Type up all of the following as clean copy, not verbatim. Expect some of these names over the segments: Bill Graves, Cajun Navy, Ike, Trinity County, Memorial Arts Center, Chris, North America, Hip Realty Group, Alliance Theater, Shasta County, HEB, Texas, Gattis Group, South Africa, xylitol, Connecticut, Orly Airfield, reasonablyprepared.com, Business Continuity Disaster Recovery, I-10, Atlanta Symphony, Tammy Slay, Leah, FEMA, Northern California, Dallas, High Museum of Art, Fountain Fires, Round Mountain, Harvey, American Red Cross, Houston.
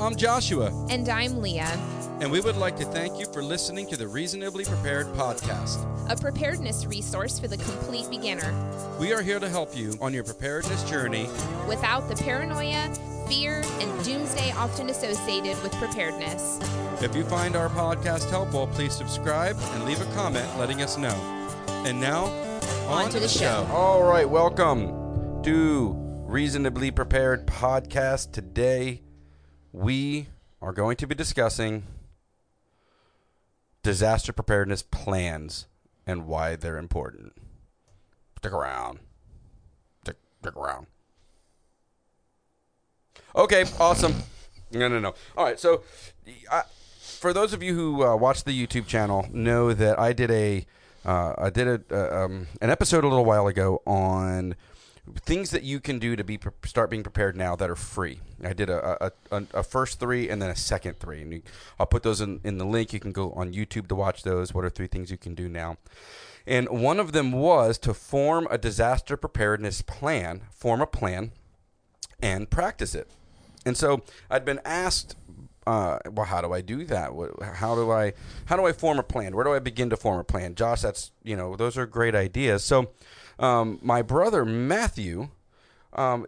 I'm Joshua. And I'm Leah. And we would like to thank you for listening to the Reasonably Prepared Podcast, a preparedness resource for the complete beginner. We are here to help you on your preparedness journey without the paranoia, fear, and doomsday often associated with preparedness. If you find our podcast helpful, please subscribe and leave a comment letting us know. And now, on to the show. All right, welcome to Reasonably Prepared Podcast. Today, we are going to be discussing disaster preparedness plans and why they're important. Stick around. Stick around. Okay, awesome. No. All right, so for those of you who watch the YouTube channel, know that I did an episode a little while ago on things that you can do to start being prepared now that are free. I did a first three and then a second three. And I'll put those in the link. You can go on YouTube to watch those. What are three things you can do now? And one of them was to form a disaster preparedness plan, form a plan, and practice it. And so I'd been asked, well, how do I do that? How do I form a plan? Where do I begin to form a plan? Josh, that's, those are great ideas. So my brother, Matthew, has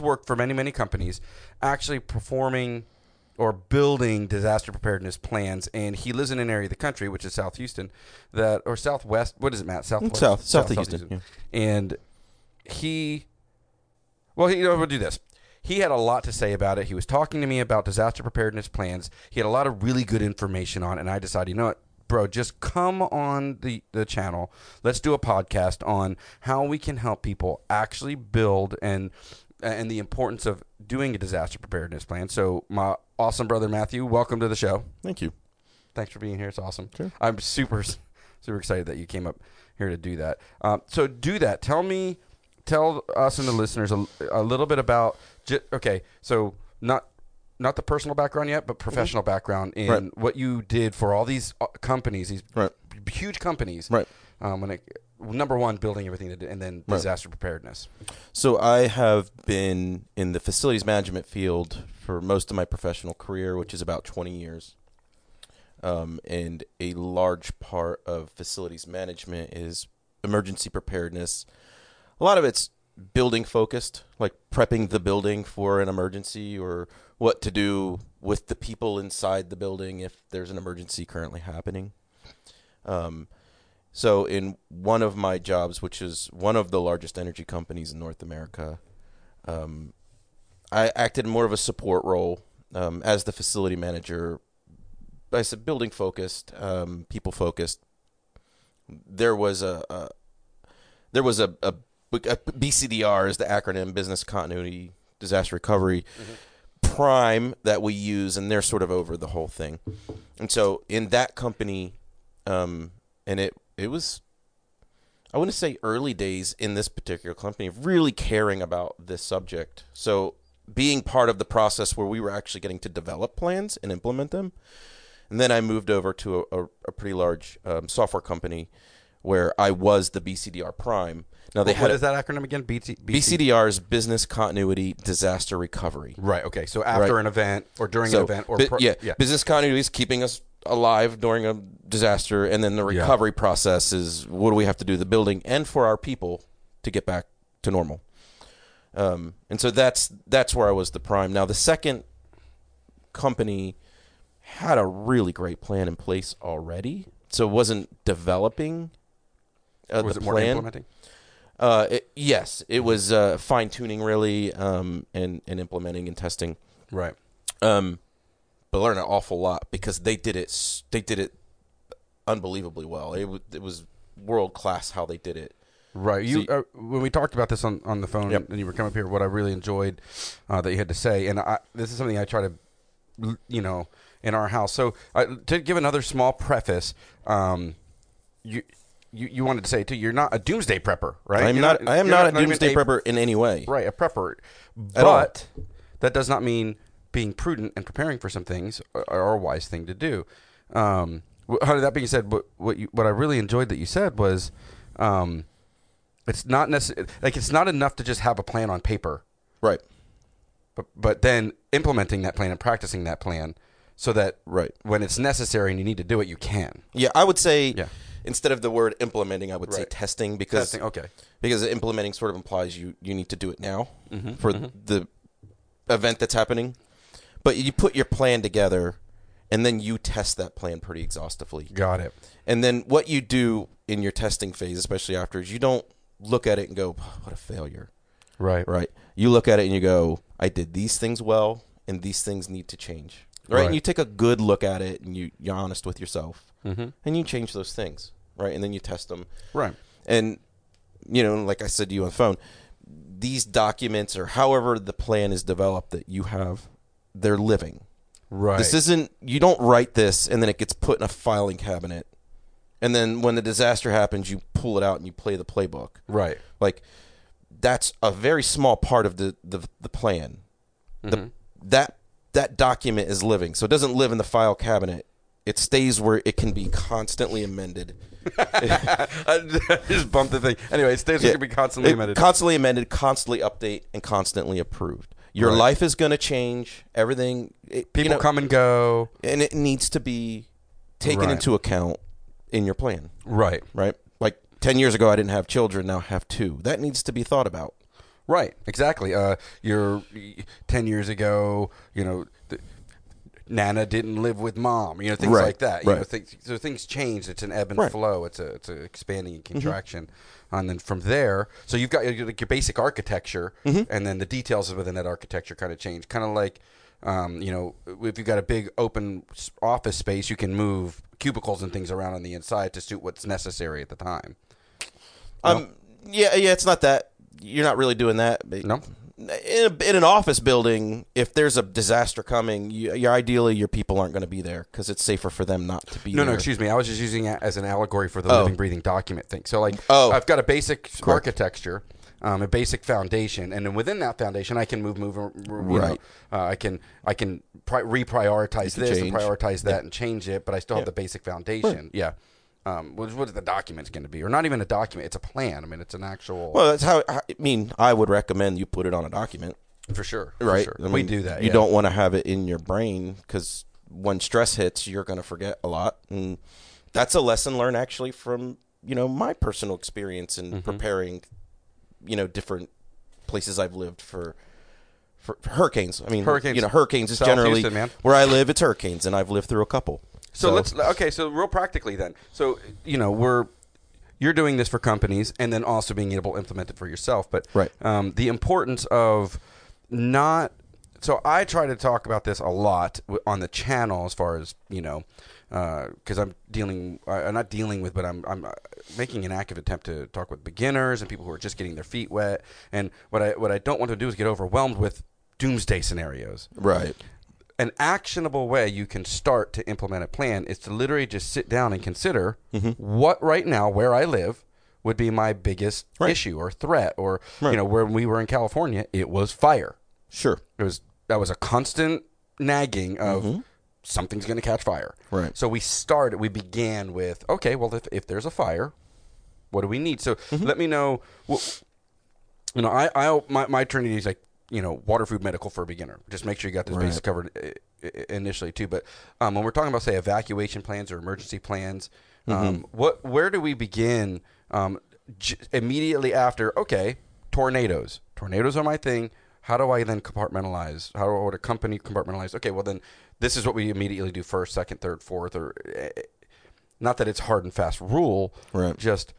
worked for many, many companies actually performing or building disaster preparedness plans. And he lives in an area of the country, which is South Houston, Southwest. What is it, Matt? Southwest? South Houston. Yeah. And we'll do this. He had a lot to say about it. He was talking to me about disaster preparedness plans. He had a lot of really good information on it, and I decided, you know what, bro, just come on the channel. Let's do a podcast on how we can help people actually build and the importance of doing a disaster preparedness plan. So my awesome brother, Matthew, welcome to the show. Thank you. Thanks for being here. It's awesome. Sure. I'm super, super excited that you came up here to do that. So do that. Tell us and the listeners a little bit about, okay, so not the personal background yet, but professional mm-hmm. background in right. what you did for all these companies, these right. huge companies. Right. Number one, building everything, and then disaster right. preparedness. So I have been in the facilities management field for most of my professional career, which is about 20 years. And a large part of facilities management is emergency preparedness. A lot of it's building focused, like prepping the building for an emergency or what to do with the people inside the building if there's an emergency currently happening. So in one of my jobs, which is one of the largest energy companies in North America, I acted more of a support role as the facility manager. I said building focused, people focused. There was a BCDR is the acronym, Business Continuity Disaster Recovery, mm-hmm. prime that we use, and they're sort of over the whole thing. And so in that company, and it was, I wouldn't say early days in this particular company, of really caring about this subject. So being part of the process where we were actually getting to develop plans and implement them. And then I moved over to a pretty large software company where I was the BCDR prime. Now they what is that acronym again? BCDR is Business Continuity Disaster Recovery. Right. Okay. So after right. an event or during an event, or business continuity is keeping us alive during a disaster, and then the recovery process is what do we have to do to the building and for our people to get back to normal. And so that's where I was the prime. Now the second company had a really great plan in place already, so it wasn't developing. Was it more implementing? Yes, it was fine-tuning, really, and implementing and testing. Right. But learned an awful lot because they did it unbelievably well. It was world-class how they did it. Right. So when we talked about this on the phone yep. and you were coming up here, what I really enjoyed that you had to say, and this is something I try to, in our house. So to give another small preface, You wanted to say, too, you're not a doomsday prepper, right? I am not a doomsday prepper in any way. Right, a prepper. But that does not mean being prudent and preparing for some things are a wise thing to do. That being said, what I really enjoyed that you said was it's not enough to just have a plan on paper. Right. But then implementing that plan and practicing that plan so that when it's necessary and you need to do it, you can. Yeah, I would say instead of the word implementing, I would say testing, because because implementing sort of implies you need to do it now for the event that's happening. But you put your plan together and then you test that plan pretty exhaustively. Got it. And then what you do in your testing phase, especially after, is you don't look at it and go, what a failure. Right. Right. You look at it and you go, I did these things well and these things need to change. Right. And you take a good look at it and you're honest with yourself and you change those things. Right. And then you test them. Right. And, you know, like I said to you on the phone, these documents or however the plan is developed that you have, they're living. Right. This isn't, you don't write this and then it gets put in a filing cabinet. And then when the disaster happens, you pull it out and you play the playbook. Right. Like, that's a very small part of the plan. That document is living. So it doesn't live in the file cabinet. It stays where it can be constantly amended. I just bumped the thing. Anyway, it stays where it can be constantly amended. Constantly amended, constantly update, and constantly approved. Your life is going to change. Everything. People come and go. And it needs to be taken into account in your plan. Right. Right. 10 years ago, I didn't have children. Now I have two. That needs to be thought about. Right. Exactly. You're 10 years ago. You know, Nana didn't live with Mom. You know, things like that. You know, so things change. It's an ebb and flow. It's a expanding and contraction. And then from there, so you've got your basic architecture, and then the details within that architecture kind of change. Kind of like, you know, if you've got a big open office space, you can move cubicles and things around on the inside to suit what's necessary at the time. Yeah, it's not that. You're not really doing that. No. In an office building, if there's a disaster coming, ideally your people aren't going to be there because it's safer for them not to be there. No, excuse me. I was just using it as an allegory for the living, breathing document thing. So, like, I've got a basic architecture, a basic foundation, and then within that foundation, I can move, I can reprioritize this and prioritize that and change it, but I still have the basic foundation. Right. Yeah. What is the document's going to be? Or not even a document. It's a plan. I mean, it's an actual... Well, that's how... I mean, I would recommend you put it on a document. For sure. Right? For sure. I mean, we do that, You don't want to have it in your brain because when stress hits, you're going to forget a lot. And that's a lesson learned, actually, from, you know, my personal experience in preparing, you know, different places I've lived for hurricanes. I mean, hurricanes, you know, hurricanes is generally... Houston, man. Where I live, it's hurricanes, and I've lived through a couple. So so real practically then. So, you know, you're doing this for companies and then also being able to implement it for yourself. But the importance of not, so I try to talk about this a lot on the channel as far as, you know, because I'm making an active attempt to talk with beginners and people who are just getting their feet wet. And what I don't want to do is get overwhelmed with doomsday scenarios. Right. An actionable way you can start to implement a plan is to literally just sit down and consider what right now, where I live, would be my biggest issue or threat. Or, you know, when we were in California, it was fire. Sure. That was a constant nagging of something's going to catch fire. Right. So we began with, okay, well, if there's a fire, what do we need? So let me know, you know, my Trinity is like, you know, water, food, medical for a beginner. Just make sure you got this base covered initially too. But when we're talking about, say, evacuation plans or emergency plans, where do we begin immediately after? Okay, tornadoes. Tornadoes are my thing. How do I then compartmentalize? How would a company compartmentalize? Okay, well then, this is what we immediately do first, second, third, fourth. Or not that it's hard and fast rule. Right. Just.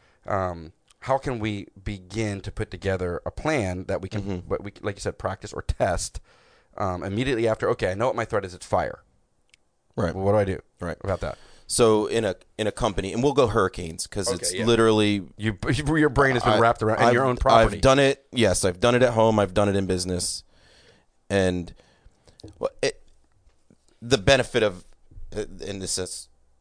How can we begin to put together a plan that we can, but we, like you said, practice or test immediately after? Okay, I know what my threat is. It's fire. Right. Well, what do I do? Right. About that. So in a company, and we'll go hurricanes because it's literally your brain has been wrapped around your own property. I've done it. Yes, I've done it at home. I've done it in business, and the benefit of, and this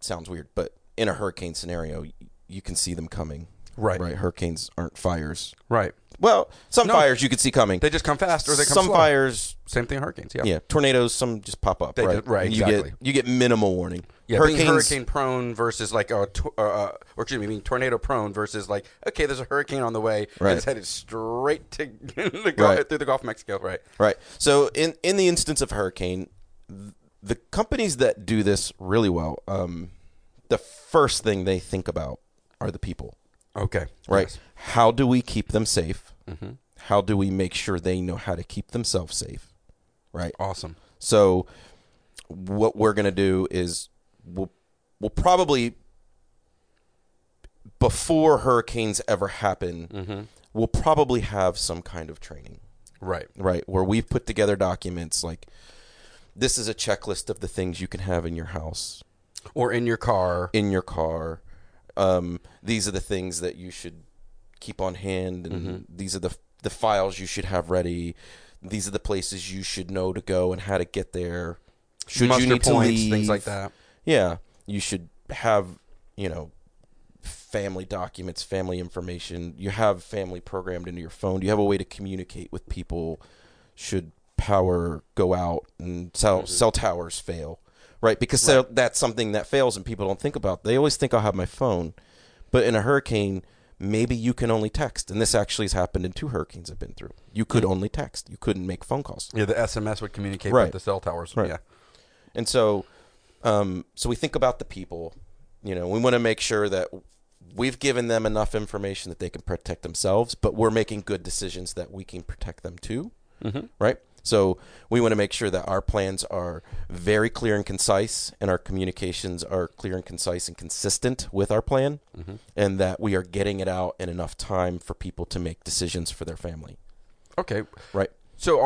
sounds weird, but in a hurricane scenario, you can see them coming. Right. Right. Hurricanes aren't fires. Right. Well, some fires you could see coming. They just come fast or they come slow. Some fires. Same thing hurricanes. Yeah. Tornadoes, some just pop up. Right. You get minimal warning. Yeah, being hurricane-prone versus like being tornado-prone versus like, okay, there's a hurricane on the way. Right. It's headed straight to through the Gulf of Mexico. Right. Right. So in the instance of hurricane, the companies that do this really well, the first thing they think about are the people. Okay. Right. Yes. How do we keep them safe? Mm-hmm. How do we make sure they know how to keep themselves safe? Right. Awesome. So what we're going to do is... We'll probably, before hurricanes ever happen, mm-hmm. we'll probably have some kind of training. Right. Right. Where we've put together documents like, this is a checklist of the things you can have in your house. Or in your car. In your car. These are the things that you should keep on hand. And mm-hmm. these are the files you should have ready. These are the places you should know to go and how to get there. Should muster you need points, to leave. Things like that. Yeah, you should have, family documents, family information. You have family programmed into your phone. You have a way to communicate with people should power go out and cell towers fail, right? Because right. That's something that fails and people don't think about. They always think I'll have my phone, but in a hurricane, maybe you can only text. And this actually has happened in 2 hurricanes I've been through. You could only text. You couldn't make phone calls. Yeah, the SMS would communicate right. with the cell towers. Right. Yeah. And so... So we think about the people, we want to make sure that we've given them enough information that they can protect themselves, but we're making good decisions that we can protect them too. Mm-hmm. Right. So we want to make sure that our plans are very clear and concise and our communications are clear and concise and consistent with our plan mm-hmm. and that we are getting it out in enough time for people to make decisions for their family. Okay. Right. So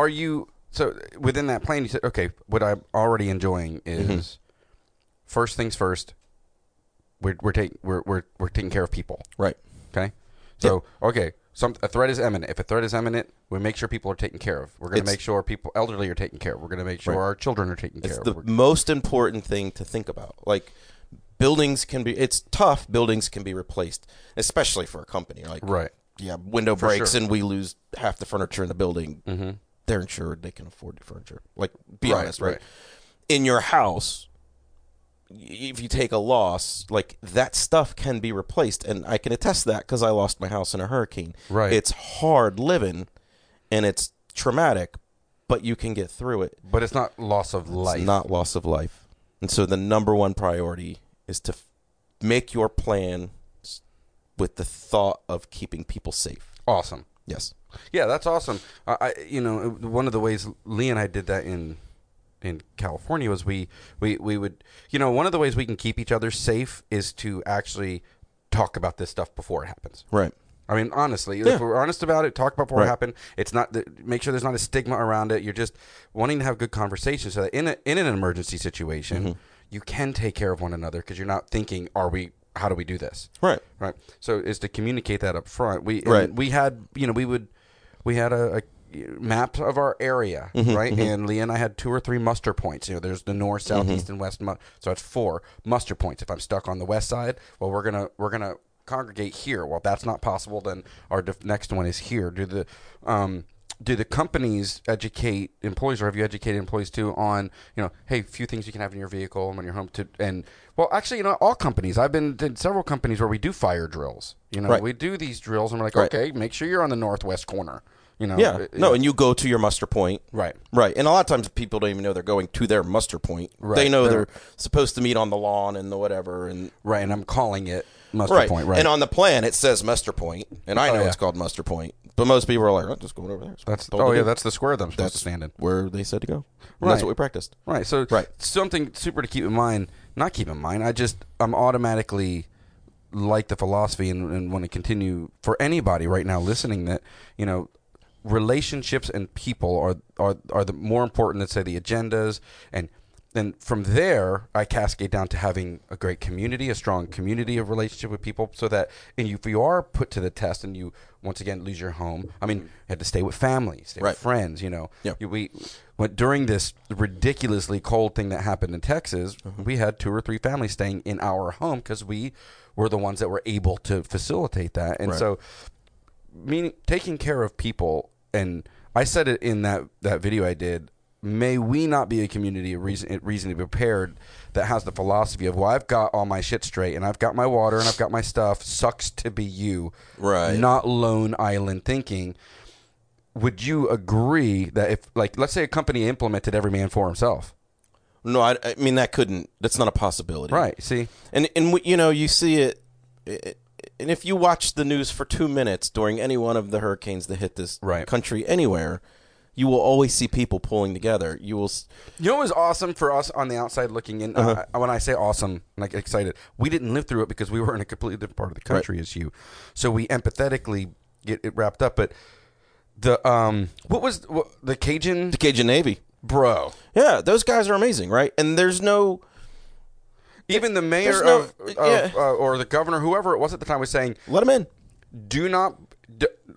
so within that plan, you said, okay, what I'm already enjoying is mm-hmm. first things first, we're taking care of people. Right. Okay. So yep. okay, a threat is imminent. If a threat is imminent, we make sure people are taken care of. We're going to make sure people elderly are taken care of. We're going to make sure right. our children are taken care of. It's the most important thing to think about. Like buildings can be. It's tough. Buildings can be replaced, especially for a company. Like right. Yeah, window for breaks sure. and we lose half the furniture in the building. Mm-hmm. They're insured. They can afford the furniture. Like be right, honest, right? In your house. If you take a loss, like that stuff can be replaced. And I can attest that because I lost my house in a hurricane. Right. It's hard living and it's traumatic, but you can get through it. But it's not loss of life. It's not loss of life. And so the number one priority is to make your plan with the thought of keeping people safe. Awesome. Yes. Yeah, that's awesome. One of the ways Lee and I did that in California was we would one of the ways we can keep each other safe is to actually talk about this stuff before it happens. Right. I mean, honestly, yeah. If we're honest about it, talk about before right. it happened. It's not make sure there's not a stigma around it. You're just wanting to have good conversations so that in an emergency situation, mm-hmm. you can take care of one another because you're not thinking, how do we do this? Right. Right. So is to communicate that up front. We had a maps of our area, mm-hmm, right? Mm-hmm. And Leah and I had 2 or 3 muster points. There's the north, south, mm-hmm. east, and west. So it's 4 muster points. If I'm stuck on the west side, well, we're gonna congregate here. Well, if that's not possible, then our next one is here. Do the companies educate employees, or have you educated employees too on hey, few things you can have in your vehicle and when you're home to and well, actually, all companies. I've been to several companies where we do fire drills. Right. We do these drills, and we're like, right. okay, make sure you're on the northwest corner. And you go to your muster point. Right. Right. And a lot of times people don't even know they're going to their muster point. Right. They know they're supposed to meet on the lawn and the whatever. And right. And I'm calling it muster right. point. Right. And on the plan, it says muster point. And I know it's called muster point. But most people are like, I'm just going over there. That's the square that I'm supposed to stand in. Where they said to go. Right. That's what we practiced. Right. So something super to keep in mind. Not keep in mind. I'm automatically like the philosophy and want to continue for anybody right now listening that, relationships and people are the more important than, say, the agendas, and from there I cascade down to having a great community, a strong community of relationship with people, so that if you are put to the test and you once again lose your home, I mean, you had to stay with family, stay right. with friends. Yep. We went during this ridiculously cold thing that happened in Texas. Mm-hmm. We had 2 or 3 families staying in our home because we were the ones that were able to facilitate that, and right. so. Meaning taking care of people, and I said it in that video I did may we not be a community of reasonably prepared that has the philosophy of, well, I've got all my shit straight, and I've got my water, and I've got my stuff. Sucks to be you. Right. Not lone island thinking. Would you agree that if, like, let's say a company implemented every man for himself? No, I mean, that couldn't. That's not a possibility. Right, see? And you know, you see it. And if you watch the news for 2 minutes during any one of the hurricanes that hit this country anywhere, you will always see people pulling together. You will. You know what was awesome for us on the outside looking in? Uh-huh. When I say awesome, like excited, we didn't live through it because we were in a completely different part of the country as you. So we empathetically get it wrapped up. But the the Cajun? The Cajun Navy. Bro. Yeah, those guys are amazing, right? And there's no... Even the mayor or the governor, whoever it was at the time, was saying, let them in. Do not,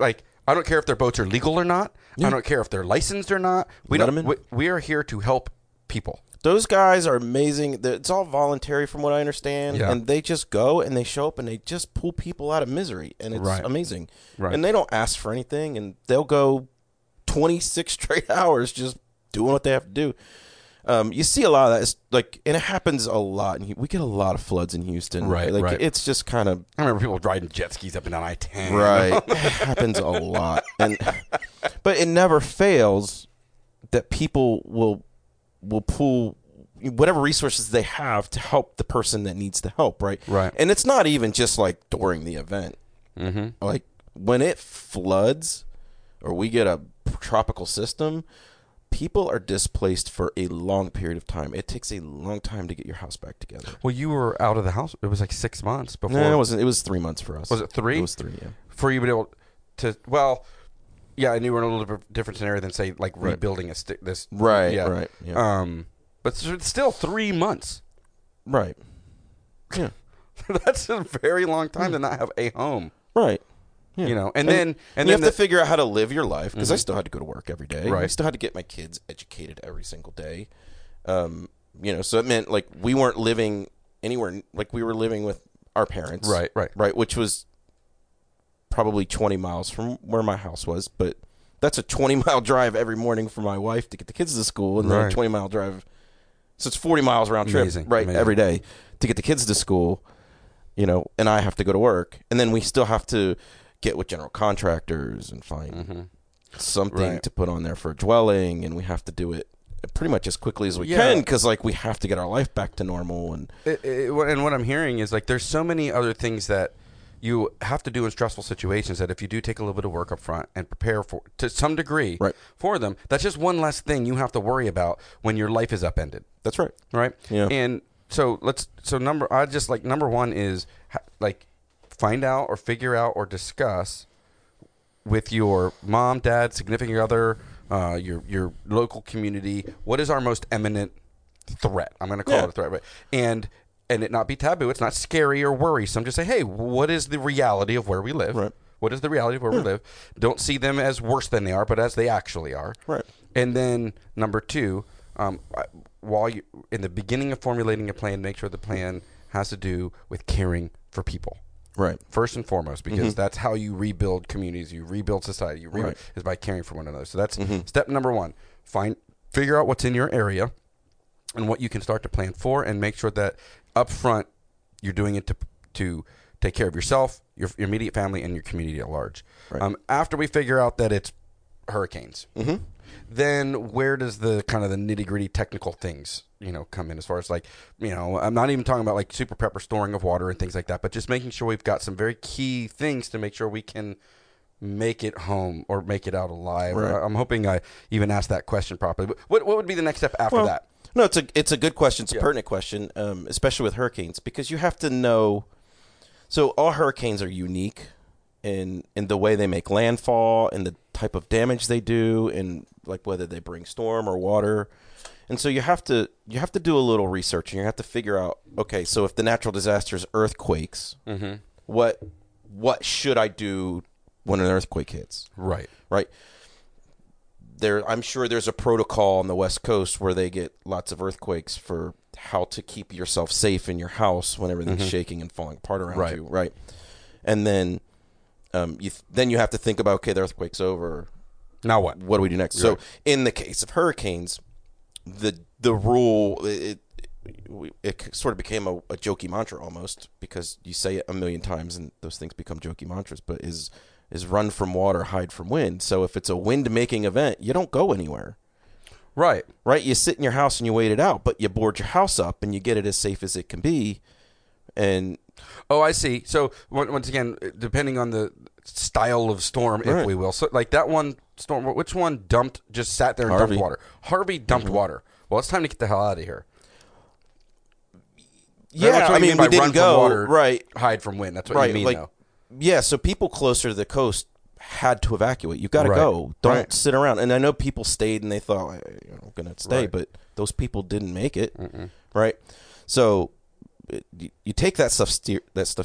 I don't care if their boats are legal or not. Yeah. I don't care if they're licensed or not. We are here to help people. Those guys are amazing. It's all voluntary from what I understand. Yeah. And they just go and they show up and they just pull people out of misery. And it's amazing. Right. And they don't ask for anything. And they'll go 26 straight hours just doing what they have to do. You see a lot of that. It's like, and it happens a lot. We get a lot of floods in Houston. Right. It's just kind of... I remember people riding jet skis up and down I-10. Right. It happens a lot. But it never fails that people will pull whatever resources they have to help the person that needs the help, right? Right. And it's not even just like during the event. Mm-hmm. Like, when it floods or we get a tropical system... People are displaced for a long period of time. It takes a long time to get your house back together. Well, you were out of the house. It was like 6 months before. No, it wasn't. It was 3 months for us. Was it three? It was three, yeah. For you to be able to, well, yeah, I knew we were in a little different scenario than, say, like rebuilding this. Right, yeah. Right. Yeah. But still 3 months. Right. Yeah. That's a very long time to not have a home. Right. Yeah. You know, and then you have to figure out how to live your life, because I still had to go to work every day. Right. I still had to get my kids educated every single day. You know, so it meant like we weren't living anywhere, like we were living with our parents. Right, which was probably 20 miles from where my house was, but that's a 20-mile drive every morning for my wife to get the kids to school, and then a 20-mile drive. So it's 40 miles round trip, every day to get the kids to school, you know, and I have to go to work, and then we still have to get with general contractors and find something to put on there for a dwelling, and we have to do it pretty much as quickly as we can, because like we have to get our life back to normal. And and what I'm hearing is like there's so many other things that you have to do in stressful situations that if you do take a little bit of work up front and prepare for to some degree for them, that's just one less thing you have to worry about when your life is upended. That's right. Right. Yeah. And so number one is like, find out or figure out or discuss with your mom, dad, significant other, your local community, what is our most imminent threat? I'm going to call it a threat. Right? And it not be taboo. It's not scary or worrisome. Just say, hey, what is the reality of where we live? Right. What is the reality of where we live? Don't see them as worse than they are, but as they actually are. Right. And then number two, while you in the beginning of formulating a plan, make sure the plan has to do with caring for people. Right. First and foremost, because that's how you rebuild communities, you rebuild society, is by caring for one another. So that's step number one. Figure out what's in your area and what you can start to plan for, and make sure that up front you're doing it to take care of yourself, your immediate family, and your community at large. Right. After we figure out that it's hurricanes, then where does the kind of the nitty-gritty technical things, you know, come in, as far as like, you know, I'm not even talking about like super prepper storing of water and things like that, but just making sure we've got some very key things to make sure we can make it home or make it out alive. Right. I'm hoping I even asked that question properly. But what would be the next step after that? No, it's a good question. It's a pertinent question, especially with hurricanes, because you have to know. So all hurricanes are unique in the way they make landfall and the type of damage they do, and like whether they bring storm or water. And so you have to do a little research, and you have to figure out, okay, so if the natural disaster is earthquakes, what should I do when an earthquake hits? Right. There, I'm sure there's a protocol on the West Coast where they get lots of earthquakes for how to keep yourself safe in your house when everything's shaking and falling apart around you, right? And then you have to think about, okay, the earthquake's over. Now what? What do we do next? Right. So in the case of hurricanes, the rule, it sort of became a jokey mantra almost, because you say it a million times and those things become jokey mantras, but is run from water, hide from wind. So if it's a wind-making event, you don't go anywhere. Right. Right? You sit in your house and you wait it out, but you board your house up and you get it as safe as it can be. And oh, I see. So once again, depending on the style of storm, right, if we will. So like that one storm, which one dumped, just sat there and Harvey dumped water? Harvey dumped water. Well, it's time to get the hell out of here. Yeah, I mean, we didn't go, water, right, hide from wind. That's what right, you mean, like, though. Yeah, so people closer to the coast had to evacuate. You've got to right, go. Don't right, sit around. And I know people stayed and they thought, I'm going to stay, right, but those people didn't make it, mm-mm, right? So you take that stuff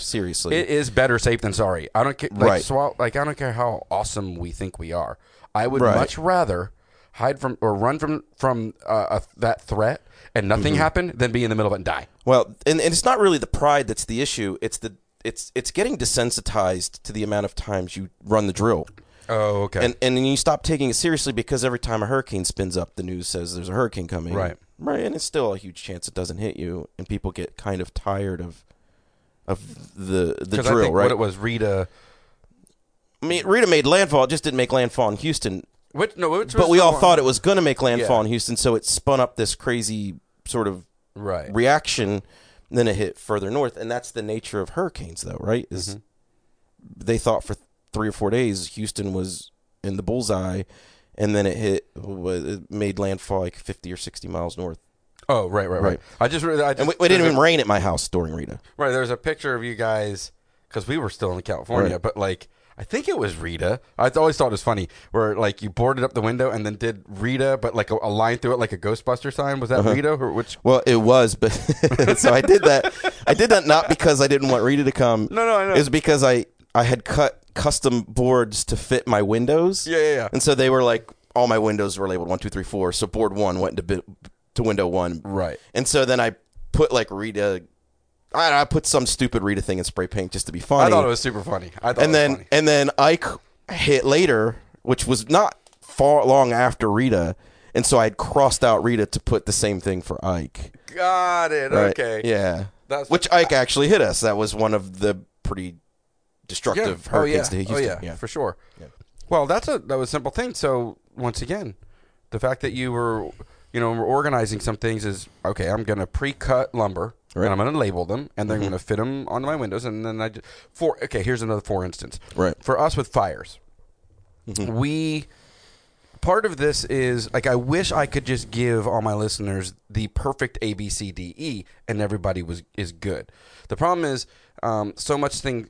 seriously. It is better safe than sorry. I don't care. Like, right, I don't care how awesome we think we are. I would right, much rather hide from or run from that threat and nothing mm-hmm, happen than be in the middle of it and die. Well, and it's not really the pride that's the issue. It's it's getting desensitized to the amount of times you run the drill. Oh, okay. And then you stop taking it seriously, because every time a hurricane spins up, the news says there's a hurricane coming. Right. Right, and it's still a huge chance it doesn't hit you, and people get kind of tired of the drill, I think, right? What it was, Rita. I mean, Rita made landfall. It just didn't make landfall in Houston. But we all thought it was going to make landfall yeah, in Houston, so it spun up this crazy sort of right, reaction. Then it hit further north, and that's the nature of hurricanes, though, right? Is mm-hmm, they thought for 3 or 4 days Houston was in the bullseye. And then it made landfall like 50 or 60 miles north. Oh, right. And it didn't even rain at my house during Rita. Right, there's a picture of you guys, because we were still in California, right, but like, I think it was Rita. I always thought it was funny, where like you boarded up the window and then did Rita, but like a line through it, like a Ghostbuster sign. Was that uh-huh, Rita? Or which? Well, it was, but so I did that. I did that not because I didn't want Rita to come. No, I know. It was because I had cut custom boards to fit my windows. Yeah. And so they were like, all my windows were labeled 1, 2, 3, 4. So board 1 went to window 1. Right. And so then I put like Rita, I put some stupid Rita thing in spray paint just to be funny. I thought it was super funny. And then Ike hit later, which was not far long after Rita. And so I had crossed out Rita to put the same thing for Ike. Got it. Right? Okay. Yeah. Which Ike actually hit us. That was one of the pretty destructive yeah, hurricanes oh, yeah, to Houston. Oh, yeah, for sure. Yeah. Well, that was a simple thing. So once again, the fact that you were, were organizing some things is, okay, I'm going to pre-cut lumber, right, and I'm going to label them, and then mm-hmm, I'm going to fit them onto my windows, and then here's another for instance. Right. For us with fires, mm-hmm, part of this is, like, I wish I could just give all my listeners the perfect A, B, C, D, E, and everybody is good. The problem is, so much thing...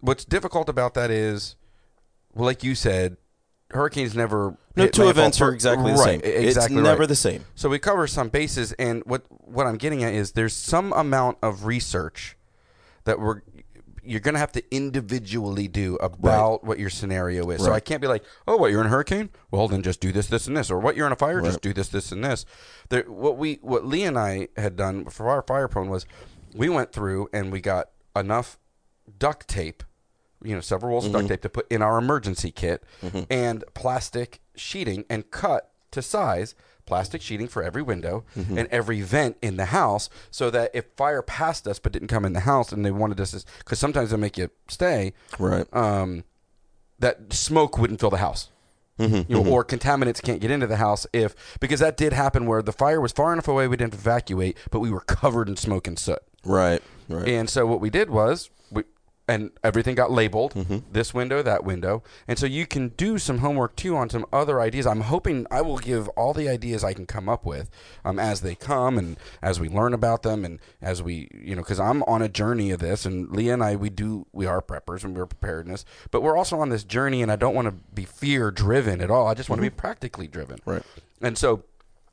What's difficult about that is, well, like you said, hurricanes never. No two events are exactly the same. Exactly, it's never the same. So we cover some bases, and what I'm getting at is there's some amount of research that you're going to have to individually do about right, what your scenario is. Right. So I can't be like, oh, what, you're in a hurricane? Well, then just do this, this, and this. Or what, you're in a fire? Right. Just do this, this, and this. What Lee and I had done for our fire prone was, we went through and we got enough duct tape, several rolls of mm-hmm, duct tape to put in our emergency kit, mm-hmm, and plastic sheeting and cut to size plastic sheeting for every window mm-hmm, and every vent in the house, so that if fire passed us but didn't come in the house and they wanted us, because sometimes they'll make you stay, right? That smoke wouldn't fill the house. Mm-hmm, mm-hmm. Or contaminants can't get into the house because that did happen where the fire was far enough away we didn't evacuate, but we were covered in smoke and soot. Right. And so what we did was, and everything got labeled, mm-hmm, this window, that window. And so you can do some homework too on some other ideas. I'm hoping I will give all the ideas I can come up with as they come and as we learn about them and as we, because I'm on a journey of this, and Leah and I, we are preppers and we're preparedness, but we're also on this journey, and I don't want to be fear driven at all. I just want to mm-hmm, be practically driven. Right. And so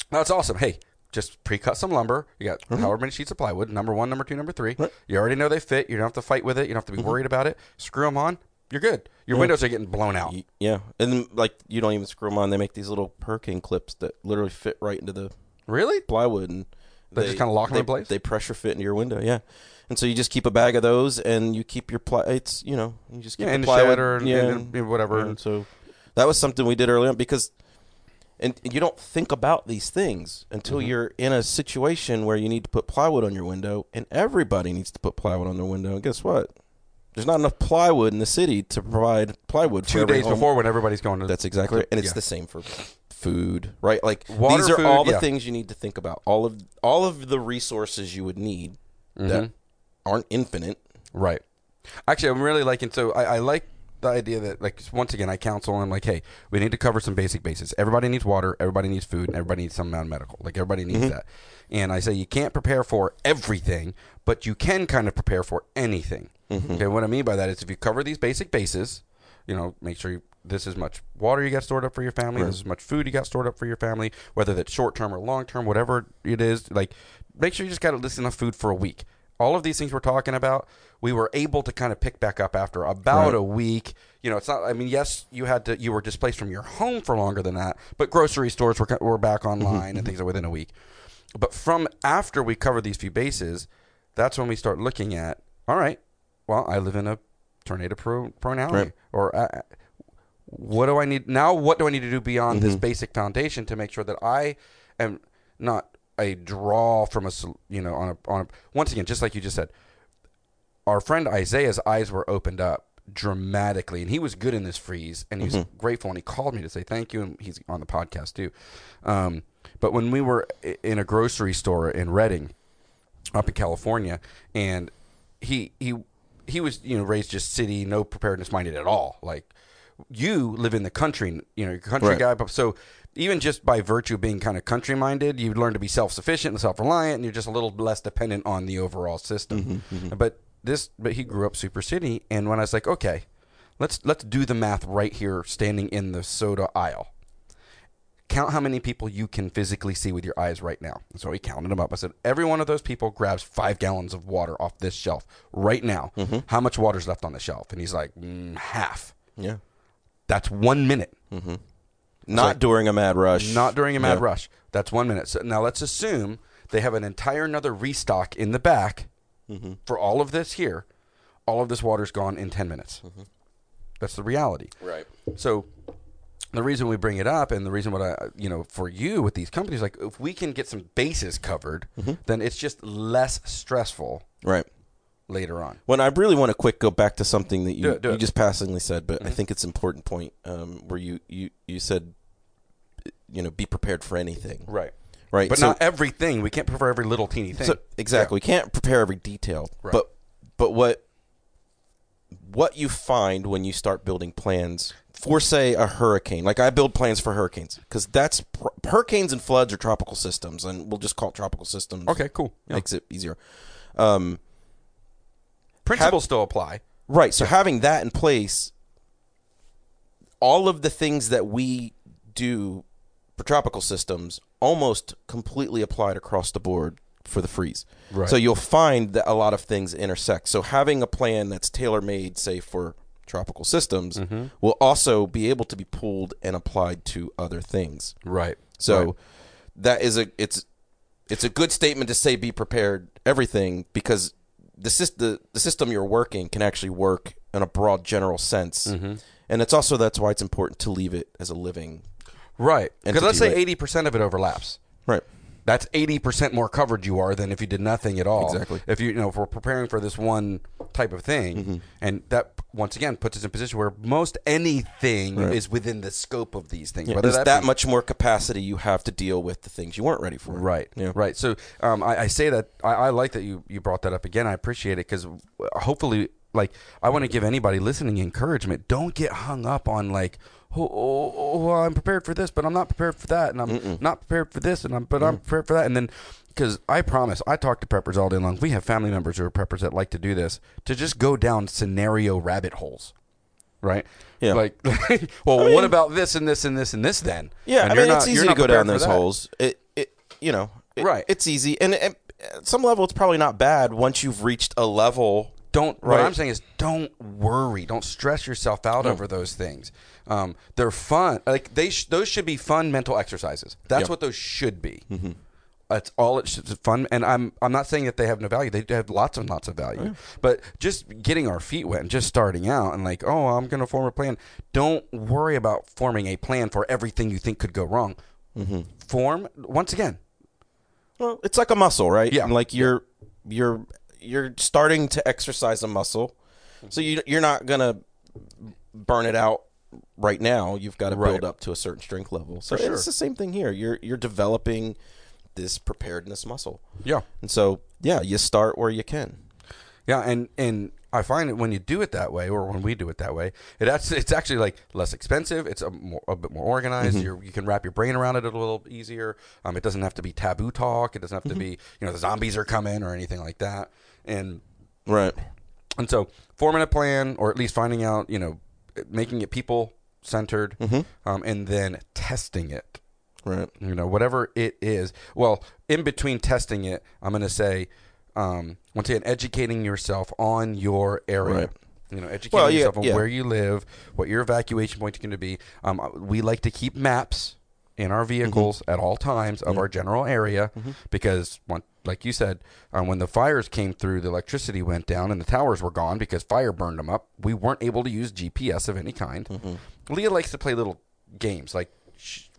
that's awesome. Hey, just pre-cut some lumber. You got mm-hmm, however many sheets of plywood, number 1, number 2, number 3. Right. You already know they fit. You don't have to fight with it. You don't have to be mm-hmm, worried about it. Screw them on. You're good. Your mm-hmm, windows are getting blown out. Yeah. And then, you don't even screw them on. They make these little hurricane clips that literally fit right into the really plywood. And they just kind of lock them in place? They pressure fit into your window, yeah. And so you just keep a bag of those, and you keep your plywood. It's, you just keep the plywood. And the shatter and whatever. And so that was something we did early on, because And you don't think about these things until you're in a situation where you need to put plywood on your window, and everybody needs to put plywood on their window. And guess what? There's not enough plywood in the city to provide plywood. 2 days before when everybody's going to. That's exactly right. And it's the same for food, right? Like water, these are food, all the things you need to think about. All of the resources you would need that aren't infinite. Right. Actually, I'm really liking, so I like the idea that, like, once again, I counsel and I'm like, hey, we need to cover some basic bases. Everybody needs water, everybody needs food, and everybody needs some amount of medical. Like, everybody needs that. And I say you can't prepare for everything, but you can kind of prepare for anything. Okay, what I mean by that is if you cover these basic bases, you know, make sure this is much water you got stored up for your family, this is much food you got stored up for your family, whether that's short-term or long-term, whatever it is, like, make sure you just got at least enough food for a week. All of these things we're talking about, we were able to kind of pick back up after about a week. You know, it's not, I mean, yes, you were displaced from your home for longer than that, but grocery stores were back online and things are within a week. But from after we cover these few bases, that's when we start looking at, all right, well, I live in a tornado-prone alley. Right. Or what do I need? Now what do I need to do beyond this basic foundation to make sure that I am not a draw from a, you know, on a, once again, just like you just said, our friend Isaiah's eyes were opened up dramatically, and he was good in this freeze, and he was grateful, and he called me to say thank you, and he's on the podcast too. But when we were in a grocery store in Redding, up in California, and he was, you know, raised just city, no preparedness minded at all. Like, you live in the country, you know, you're a country guy, so even just by virtue of being kind of country-minded, you learn to be self-sufficient and self-reliant, and you're just a little less dependent on the overall system. But he grew up super city, and when I was like, okay, let's do the math right here, standing in the soda aisle. Count how many people you can physically see with your eyes right now. And so he counted them up. I said, every one of those people grabs 5 gallons of water off this shelf right now. How much water's left on the shelf? And he's like, half. Yeah, that's 1 minute. Not during a mad rush. Not during a mad rush. That's 1 minute. So now let's assume they have an entire another restock in the back for all of this here. All of this water's gone in 10 minutes. That's the reality. Right. So the reason we bring it up, and the reason what I, you know, for you with these companies, like, if we can get some bases covered, then it's just less stressful. Right. Later on. When I really want to quick go back to something that you just passingly said, but I think it's an important point, where you said, you know, be prepared for anything. Right. Right. But so, not everything. We can't prepare every little teeny thing. So, exactly. Yeah. We can't prepare every detail. Right. But what you find when you start building plans for, say, a hurricane, like I build plans for hurricanes, because that's hurricanes and floods are tropical systems, and we'll just call it tropical systems. Okay, cool. Yeah. Makes it easier. Principles still apply. Right. So having that in place, all of the things that we do for tropical systems almost completely applied across the board for the freeze. Right. So you'll find that a lot of things intersect. So having a plan that's tailor-made, say, for tropical systems will also be able to be pulled and applied to other things. Right. So that is it's a good statement to say be prepared everything, because the system you're working can actually work in a broad general sense, and it's also that's why it's important to leave it as a living because let's say 80% of it overlaps. Right, that's 80% more covered you are than if you did nothing at all. Exactly. If if we're preparing for this one type of thing, and that once again puts us in a position where most anything is within the scope of these things. Yeah, there's that much more capacity you have to deal with the things you weren't ready for. Right. Yeah. Right. So I say that I like that you brought that up again. I appreciate it, because hopefully, like, I want to give anybody listening encouragement. Don't get hung up on like, well, I'm prepared for this, but I'm not prepared for that, and I'm not prepared for this, but I'm prepared for that. And then, because I promise, I talk to preppers all day long. We have family members who are preppers that like to do this, to just go down scenario rabbit holes, right? Yeah. Like, well, I mean, what about this and this and this and this then? Yeah, and it's easy to go down those holes. It's easy. And at some level, it's probably not bad once you've reached a level. What I'm saying is, don't worry. Don't stress yourself out over those things. They're fun. Like those should be fun mental exercises. That's what those should be. That's all. It's fun, and I'm not saying that they have no value. They have lots and lots of value. Yeah. But just getting our feet wet and just starting out and like, oh, I'm going to form a plan. Don't worry about forming a plan for everything you think could go wrong. Mm-hmm. Form once again. Well, it's like a muscle, right? Yeah. And like you're starting to exercise a muscle, so you're not going to burn it out right now. You've got to build up to a certain strength level. So it's the same thing here. You're developing this preparedness muscle. Yeah. And so, yeah, you start where you can. Yeah, and I find that when you do it that way, or when we do it that way, it's actually like less expensive. It's a bit more organized. Mm-hmm. You can wrap your brain around it a little easier. It doesn't have to be taboo talk. It doesn't have to be, the zombies are coming or anything like that. And right. And so forming a plan, or at least finding out, making it people-centered, and then testing it. Right. Whatever it is. Well, in between testing it, I'm going to say, once again, educating yourself on your area. Right. Educating yourself on where you live, what your evacuation point is going to be. We like to keep maps in our vehicles at all times of our general area because, like you said, when the fires came through, the electricity went down and the towers were gone because fire burned them up. We weren't able to use GPS of any kind. Mm-hmm. Leah likes to play little games like.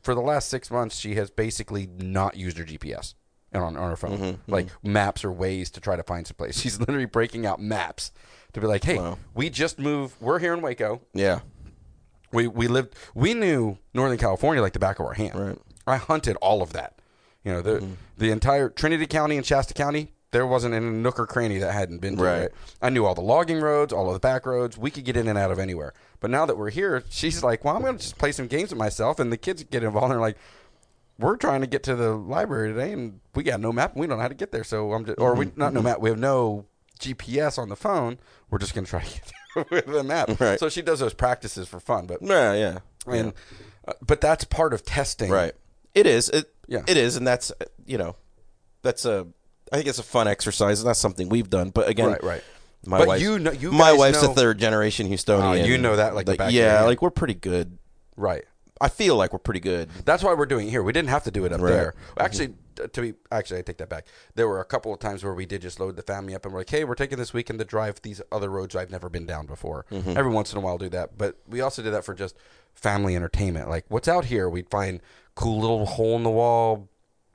For the last 6 months, she has basically not used her GPS and on her phone, maps or ways to try to find some place. She's literally breaking out maps to be like, "Hey, we just moved. We're here in Waco. Yeah, we lived. We knew Northern California like the back of our hand. Right. I hunted all of that. The entire Trinity County and Shasta County. There wasn't a nook or cranny that hadn't been to it. I knew all the logging roads, all of the back roads. We could get in and out of anywhere. But now that we're here, she's like, well, I'm going to just play some games with myself. And the kids get involved. And they're like, we're trying to get to the library today, and we got no map. And we don't know how to get there. So I'm just, or we not no map. We have no GPS on the phone. We're just going to try to get there with a map. Right. So she does those practices for fun. But but that's part of testing. Right. It is. It is. And that's, that's a. I think it's a fun exercise, and that's something we've done. But again, my wife's a third generation Houstonian. You know that, like the back end. We're pretty good, right? I feel like we're pretty good. That's why we're doing it here. We didn't have to do it up there. Actually, I take that back. There were a couple of times where we did just load the family up, and we're like, hey, we're taking this weekend to drive these other roads I've never been down before. Mm-hmm. Every once in a while, I'll do that, but we also did that for just family entertainment. Like, what's out here? We'd find cool little hole in the wall.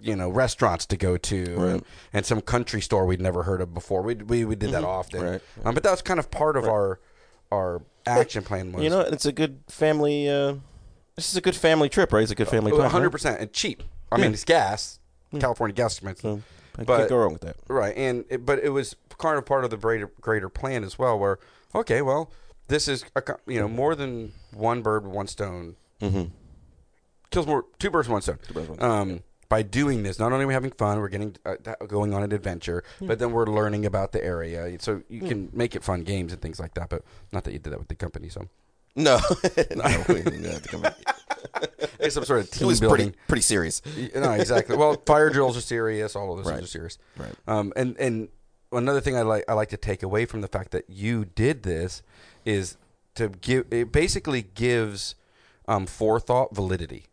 Restaurants to go to and some country store we'd never heard of before. We did that often. Right. But that was kind of part of our action plan. Was, it's a good family. This is a good family trip, right? It's a good family plan. 100%. And cheap. I mean, it's gas. Yeah. California gas. So I can't go wrong with that. Right. But it was kind of part of the greater plan as well where, okay, well, this is, more than one bird, one stone. Mm-hmm. Kills more, two birds, one stone. By doing this, not only are we having fun, we're getting going on an adventure, but then we're learning about the area. So you can make it fun games and things like that, but not that you did that with the company. So No, we didn't do that with the company. It's some sort of team building. It was pretty serious. No, exactly. Well, fire drills are serious. All of those things are serious. Right. And another thing I like to take away from the fact that you did this is to give – it basically gives forethought validity.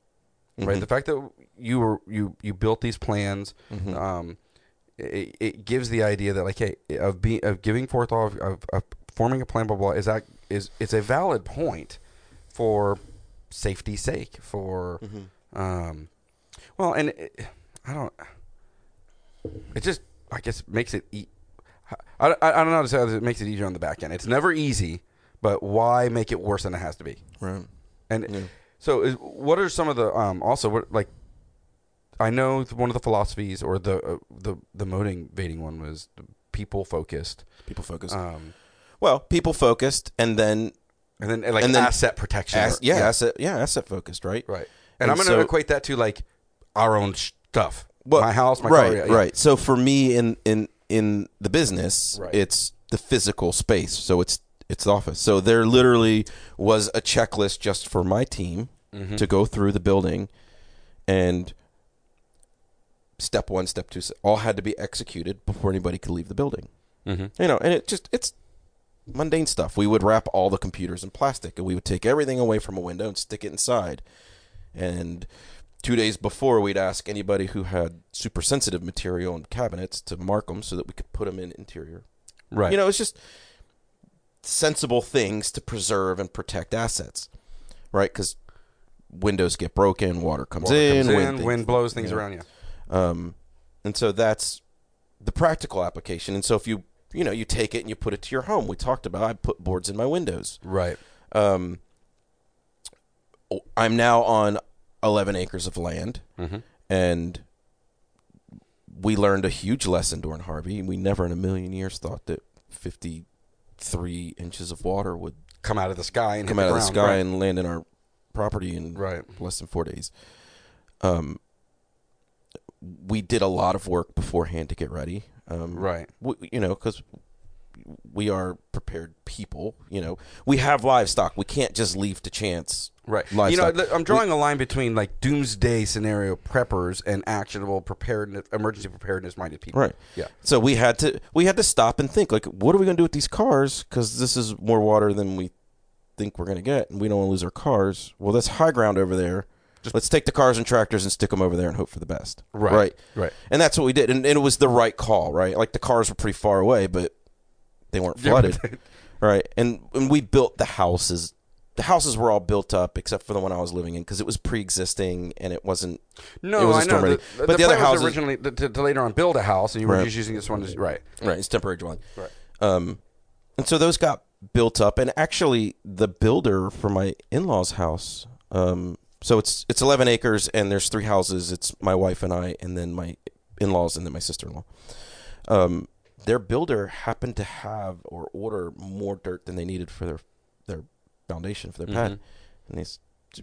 Right, the fact that you built these plans, it gives the idea that like, hey, of giving forethought, of forming a plan, blah blah, it's a valid point for safety's sake, for makes it. I don't know how to say it makes it easier on the back end. It's never easy, but why make it worse than it has to be? Right, and. Yeah. So what are some of the I know one of the philosophies or the motivating one was people-focused. People-focused. People-focused and then asset protection. Asset-focused, right? Right. And I'm going to equate that to like our own stuff. Well, my house, my car. Yeah. Right. So for me in the business, it's the physical space. So it's the office. So there literally was a checklist just for my team to go through the building, and step one, step two, all had to be executed before anybody could leave the building. Mm-hmm. And it's mundane stuff. We would wrap all the computers in plastic, and we would take everything away from a window and stick it inside. And 2 days before, we'd ask anybody who had super sensitive material in cabinets to mark them so that we could put them in interior. Right. You know, it's just sensible things to preserve and protect assets, right? Because windows get broken, water comes in, wind blows things around you. And so that's the practical application. And so if you take it and you put it to your home. We talked about I put boards in my windows. Right. I'm now on 11 acres of land, mm-hmm. and we learned a huge lesson during Harvey. We never in a million years thought that 53 inches of water would come out of the sky and land in our property in less than 4 days. We did a lot of work beforehand to get ready. Because we are prepared people. You know, we have livestock. We can't just leave to chance. Right. Livestock. You know, I'm drawing a line between like doomsday scenario preppers and actionable preparedness, emergency preparedness minded people. Right. Yeah. So we had to stop and think, like, what are we going to do with these cars? Because this is more water than we think we're going to get, and we don't want to lose our cars. Well, that's high ground over there. Let's take the cars and tractors and stick them over there and hope for the best. Right. And that's what we did. And it was the right call, right? Like, the cars were pretty far away, but they weren't flooded. Right. And we built the houses. The houses were all built up except for the one I was living in because it was pre-existing and it wasn't. No, it was I know. But the other houses was originally to later on build a house, and you were just using this one. Right. It's temporary dwelling. Right. And so those got built up. And actually, the builder for my in-laws' house. So it's 11 acres and there's three houses. It's my wife and I, and then my in-laws, and then my sister-in-law. Their builder happened to have or order more dirt than they needed for their foundation, for their pad. Mm-hmm. And they said,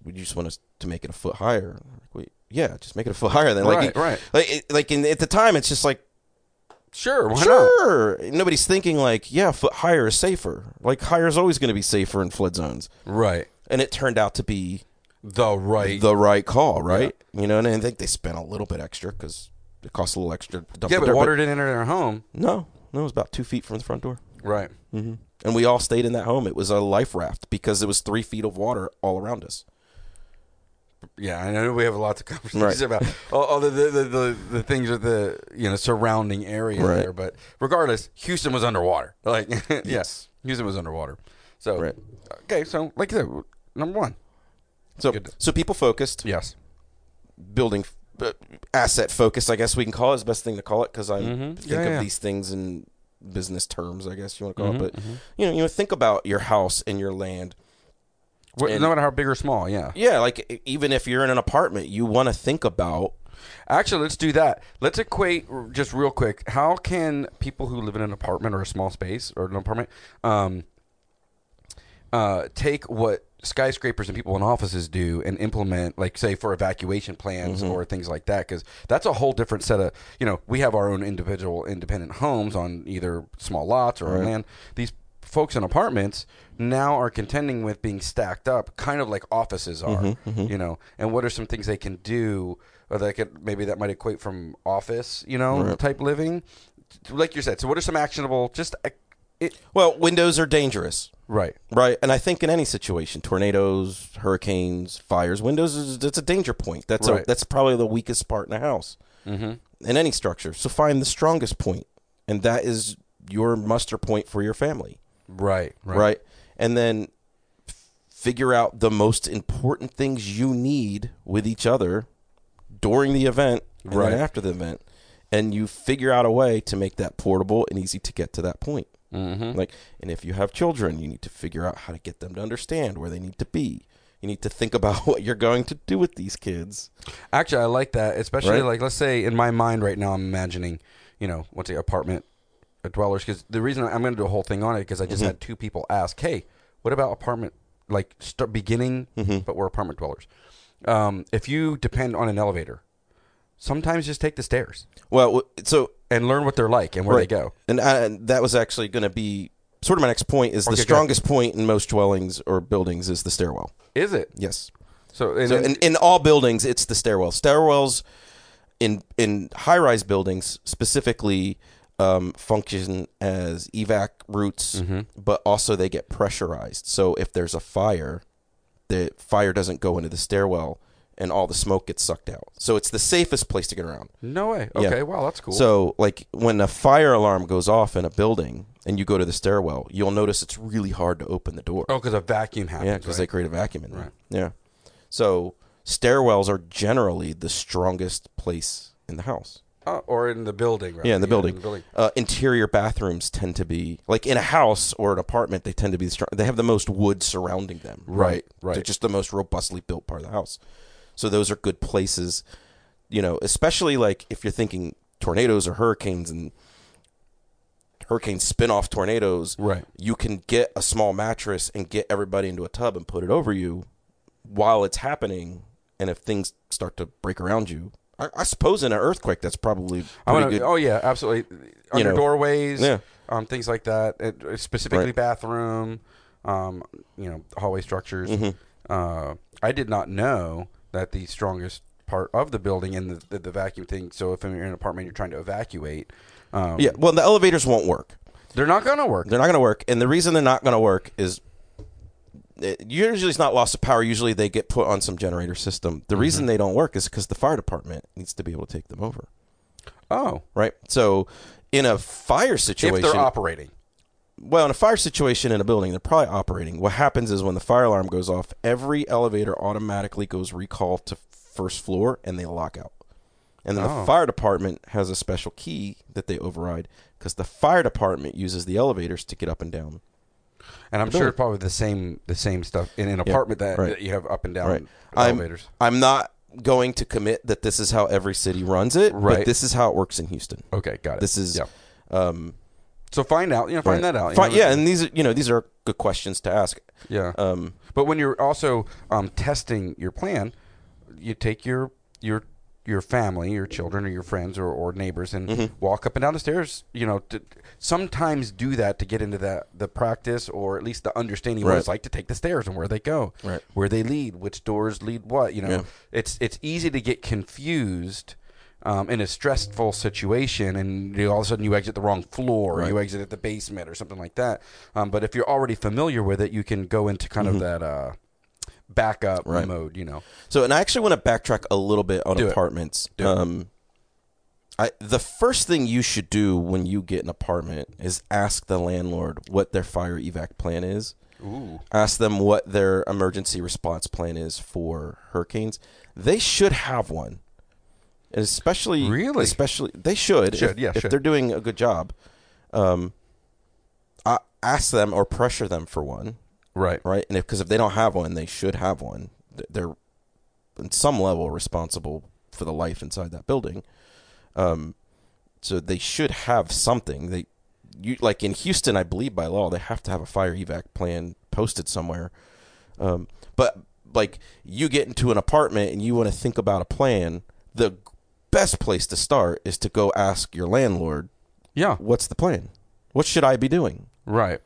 "Would you just want us to make it a foot higher?" Like, yeah, just make it a foot higher. Then at the time, it's just like, Sure, why not? Nobody's thinking like, yeah, foot higher is safer. Like, higher is always going to be safer in flood zones. Right. And it turned out to be the right call, right? Yeah. You know, and I think they spent a little bit extra because it cost a little extra to dump but water didn't enter their home. No, it was about 2 feet from the front door. Right. Mm-hmm. And we all stayed in that home. It was a life raft because it was 3 feet of water all around us. Yeah, I know we have a lot to conversation about all the things with the surrounding area there, but regardless, Houston was underwater. Like, yes, Houston was underwater. So okay, so like I said, number one. So people focused. Yes. Building asset focused, I guess we can call it. It's the best thing to call it because I think of these things in business terms, I guess you want to call it. But, think about your house and your land. No matter how big or small, yeah. Yeah, like even if you're in an apartment, you want to think about. Actually, let's do that. Let's equate just real quick. How can people who live in an apartment or a small space or an apartment take what skyscrapers and people in offices do and implement, like, say, for evacuation plans or things like that, because that's a whole different set of, we have our own individual independent homes on either small lots or on land. These folks in apartments now are contending with being stacked up, kind of like offices are, and what are some things they can do, or that might equate from office, type living, like you said. So what are some actionable, windows are dangerous. Right. And I think in any situation, tornadoes, hurricanes, fires, windows, it's a danger point. That's that's probably the weakest part in a house, in any structure. So find the strongest point, and that is your muster point for your family. Right. And then figure out the most important things you need with each other during the event and then after the event. And you figure out a way to make that portable and easy to get to that point. And if you have children, you need to figure out how to get them to understand where they need to be. You need to think about what you're going to do with these kids. Actually, I like that, especially like, let's say in my mind right now, I'm imagining, what's the apartment dwellers? Because the reason I'm going to do a whole thing on it, because I just had two people ask, hey, what about apartment, like start beginning, but we're apartment dwellers. If you depend on an elevator, sometimes just take the stairs. Well, so and learn what they're like and where they go. And that was actually going to be sort of my next point. Is the strongest point in most dwellings or buildings is the stairwell. Is it? Yes. So in all buildings, it's the stairwell. Stairwells in high-rise buildings specifically function as evac routes, but also they get pressurized. So if there's a fire, the fire doesn't go into the stairwell. and all the smoke gets sucked out. So it's the safest place to get around. No way. Okay, yeah. Wow, that's cool. So like when a fire alarm goes off in a building and you go to the stairwell, you'll notice it's really hard to open the door. Oh, because a vacuum happens. Yeah, because right? They create a vacuum in there. Right. Yeah. So stairwells are generally the strongest place in the house. Or in the building, right? Yeah, in the building. Interior bathrooms tend to be, like in a house or an apartment, they tend to be, they have the most wood surrounding them. Right. They're just the most robustly built part of the house. So those are good places, you know, especially like if you're thinking tornadoes or hurricanes and hurricanes spin off tornadoes. Right. You can get a small mattress and get everybody into a tub and put it over you while it's happening. And if things start to break around you. I suppose in an earthquake, that's probably good. Oh, yeah, absolutely. Under doorways, yeah. Things like that, specifically right. Bathroom, hallway structures. Mm-hmm. I did not know that the strongest part of the building and the vacuum thing, so if you're in an apartment, you're trying to evacuate. The elevators won't work. They're not going to work. And the reason they're not going to work is usually it's not loss of power. Usually they get put on some generator system. The reason they don't work is because the fire department needs to be able to take them over. Oh. Right? So in a fire situation. If they're operating. Well, in a fire situation in a building, they're probably operating. What happens is when the fire alarm goes off, every elevator automatically goes recall to first floor and they lock out. And then the fire department has a special key that they override because the fire department uses the elevators to get up and down. And I'm sure probably the same stuff in an apartment that you have up and down elevators. I'm not going to commit that this is how every city runs it, but this is how it works in Houston. Okay, got it. This is so find out, find that out. And these are good questions to ask. Yeah. But when you're also testing your plan, you take your family, your children, or your friends, or neighbors, and walk up and down the stairs. To sometimes do that to get into the practice, or at least the understanding what it's like to take the stairs and where they go, where they lead, which doors lead what. It's easy to get confused in a stressful situation, and all of a sudden you exit the wrong floor, or you exit at the basement, or something like that. But if you're already familiar with it, you can go into kind of that. Backup mode, So, and I actually want to backtrack a little bit on apartments. The first thing you should do when you get an apartment is ask the landlord what their fire evac plan is. Ooh. Ask them what their emergency response plan is for hurricanes. They should have one, especially they should if they're doing a good job. Ask them or pressure them for one. Right. And because if they don't have one, they should have one. They're, on some level, responsible for the life inside that building. So they should have something. Like in Houston, I believe by law, they have to have a fire evac plan posted somewhere. But like you get into an apartment and you want to think about a plan, the best place to start is to go ask your landlord, what's the plan? What should I be doing? Right.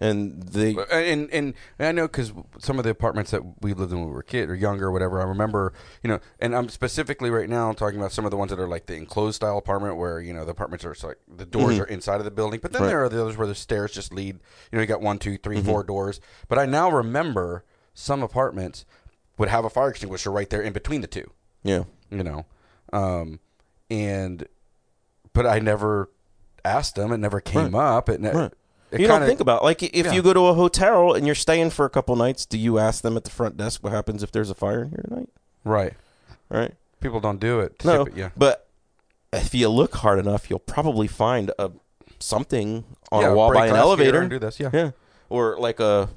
And I know because some of the apartments that we lived in when we were a kid or younger or whatever, I remember, and I'm specifically right now talking about some of the ones that are like the enclosed style apartment where, the apartments are like the doors are inside of the building. But then there are the others where the stairs just lead, you got 1, 2, 3, 4 doors. But I now remember some apartments would have a fire extinguisher right there in between the two. Yeah. But I never asked them. It never came up. You don't think about if you go to a hotel and you're staying for a couple nights, do you ask them at the front desk what happens if there's a fire in here tonight? Right. People don't do it. But if you look hard enough, you'll probably find something on a wall by an elevator and do this. Yeah. Or like a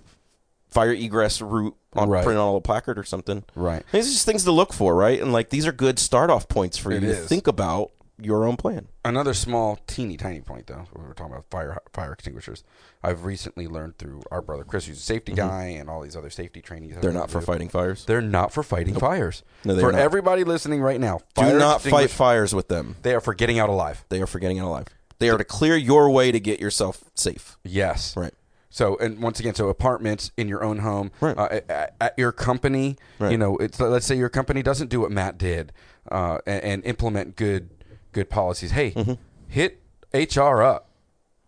fire egress route on print on a little placard or something. Right. These are just things to look for, right? And these are good start off points for you to think about. Your own plan. Another small, teeny tiny point, though, when we're talking about fire extinguishers. I've recently learned through our brother Chris, who's a safety guy, and all these other safety trainees. They're not for fighting fires. They're not for fighting fires. No, they're not. For everybody listening right now, do not fight fires with them. They are for getting out alive. They are to clear your way to get yourself safe. Yes. Right. So, and once again, apartments in your own home, at your company. Right. Let's say your company doesn't do what Matt did and implement good policies. Hey, hit HR up.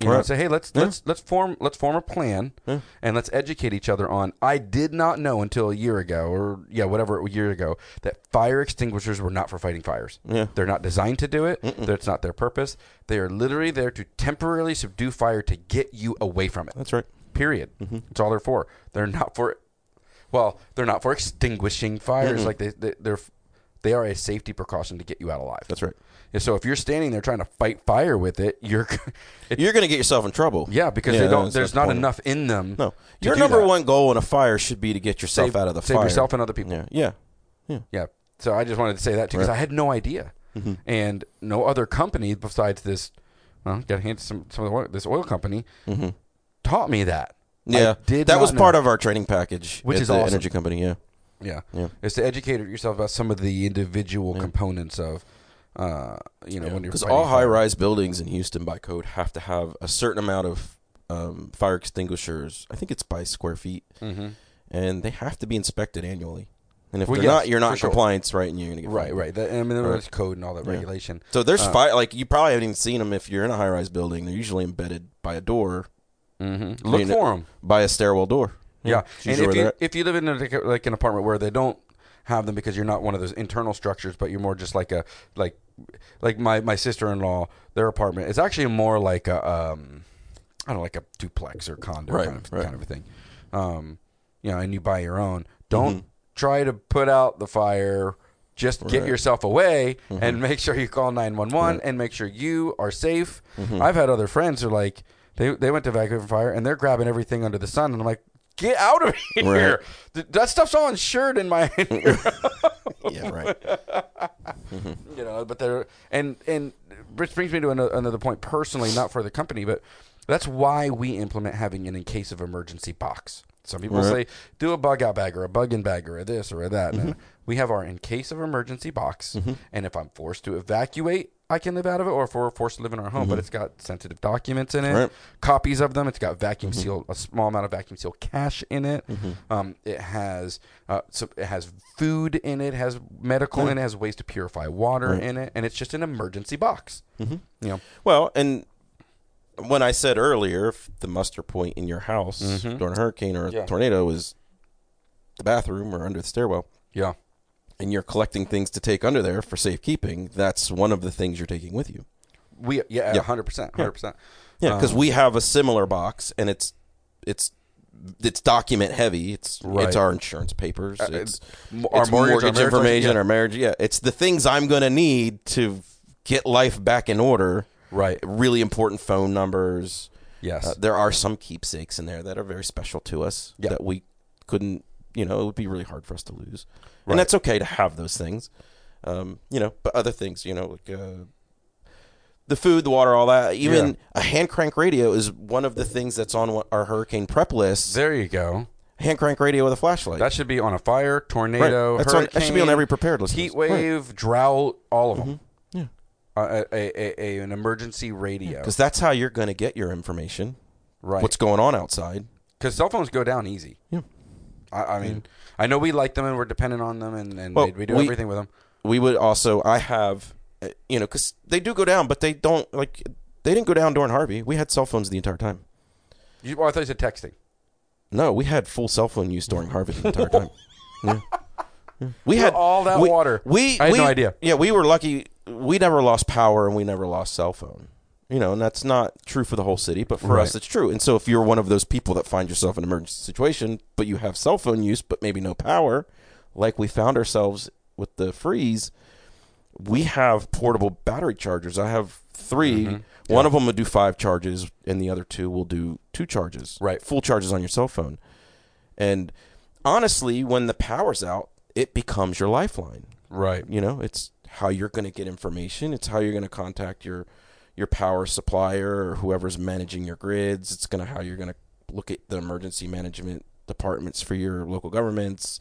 You know, and say, hey, let's form a plan and let's educate each other on. I did not know until a year ago, or a year ago, that fire extinguishers were not for fighting fires. Yeah. They're not designed to do it. That's not their purpose. They are literally there to temporarily subdue fire to get you away from it. That's right. Period. Mm-hmm. That's all they're for. They're not for. Well, they're not for extinguishing fires. Mm-hmm. Like they are a safety precaution to get you out alive. That's right. So if you're standing there trying to fight fire with it, you're going to get yourself in trouble. Yeah, because there's not enough in them. No, your number one goal in a fire should be to get yourself out of the fire. Save yourself and other people. Yeah. So I just wanted to say that too, because I had no idea, and no other company besides this. Well, got to hand some of the this oil company taught me that. Yeah, that was part of our training package, which is awesome. Energy company. Yeah. It's to educate yourself about some of the individual components of. When you're because all high-rise buildings in Houston by code have to have a certain amount of fire extinguishers. I think it's by square feet, and they have to be inspected annually. And if they're not, you're not in compliance, right? And you're going to get fined. Right. There's code and all that regulation. So there's fire. Like you probably haven't even seen them if you're in a high-rise building. They're usually embedded by a door. Look for them by a stairwell door. Yeah. And if you live in an apartment where they don't have them because you're not one of those internal structures, but you're more just like a like my sister-in-law, their apartment is actually more like a like a duplex or condo kind of a thing, and you buy your own. Don't try to put out the fire. Just get yourself away and make sure you call 911 and make sure you are safe. I've had other friends who are like they went to evacuate from fire and they're grabbing everything under the sun, and I'm like, get out of here! Right. That stuff's all insured in my. Yeah, right. But they're and which brings me to another point. Personally, not for the company, but that's why we implement having an in case of emergency box. Some people say do a bug out bag or a bug in bag or a this or a that. And we have our in case of emergency box, and if I'm forced to evacuate, I can live out of it, or if we're forced to live in our home, but it's got sensitive documents in it, copies of them. It's got vacuum seal, a small amount of vacuum seal cash in it. It has food in it, has medical in it, has ways to purify water in it, and it's just an emergency box. You know? Well, and when I said earlier, if the muster point in your house during a hurricane or a tornado is the bathroom or under the stairwell. Yeah. And you're collecting things to take under there for safekeeping, that's one of the things you're taking with you. 100%. Yeah, because we have a similar box, and it's document heavy. It's our insurance papers. It's mortgage information, our marriage. Yeah, it's the things I'm going to need to get life back in order. Right. Really important phone numbers. Yes. There are some keepsakes in there that are very special to us that we couldn't. It would be really hard for us to lose. Right. And that's okay to have those things, but other things, like the food, the water, all that. Even a hand crank radio is one of the things that's on our hurricane prep list. There you go. Hand crank radio with a flashlight. That should be on a fire, tornado, hurricane. That should be on every prepared list. Heat wave, drought, all of them. Yeah. An emergency radio. Because that's how you're going to get your information. Right. What's going on outside. Because cell phones go down easy. Yeah. I mean, I know we like them and we're dependent on them and we do everything with them. We would also, I have, because they do go down, but they don't, they didn't go down during Harvey. We had cell phones the entire time. I thought you said texting. No, we had full cell phone use during Harvey the entire time. We had all that water. I had no idea. Yeah, we were lucky. We never lost power and we never lost cell phone. And that's not true for the whole city, but for us, it's true. And so if you're one of those people that find yourself in an emergency situation, but you have cell phone use, but maybe no power, like we found ourselves with the freeze, we have portable battery chargers. I have 3. Yeah. One of them will do 5 charges, and the other 2 will do 2 charges. Right. Full charges on your cell phone. And honestly, when the power's out, it becomes your lifeline. Right. It's how you're going to get information. It's how you're going to contact your power supplier or whoever's managing your grids. It's how you're going to look at the emergency management departments for your local governments.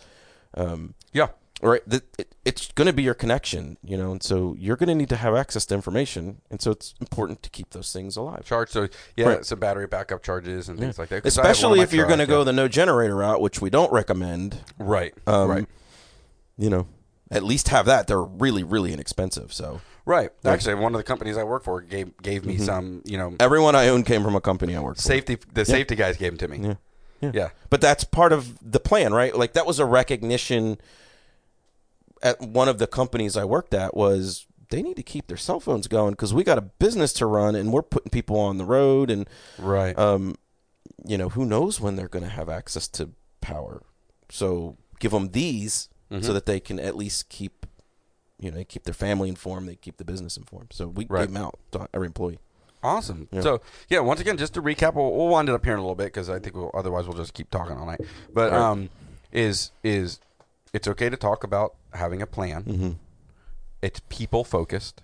Right. It's going to be your connection, and so you're going to need to have access to information. And so it's important to keep those things alive. So battery backup charges and things like that. Especially if you're going to go the no generator route, which we don't recommend. Right. At least have that. They're really, really inexpensive. So Right. Actually, one of the companies I work for gave me some, you know. Everyone I own came from a company I worked for. The safety guys gave them to me. Yeah. But that's part of the plan, right? Like, that was a recognition at one of the companies I worked at was they need to keep their cell phones going because we got a business to run and we're putting people on the road. And, right. You know, who knows when they're going to have access to power. So give them these so that they can at least keep, you know, they keep their family informed. They keep the business informed. So we gave them out to every employee. Awesome. Yeah. So, yeah, once again, just to recap, we'll wind it up here in a little bit because I think otherwise we'll just keep talking all night. But it's okay to talk about having a plan. Mm-hmm. It's people-focused.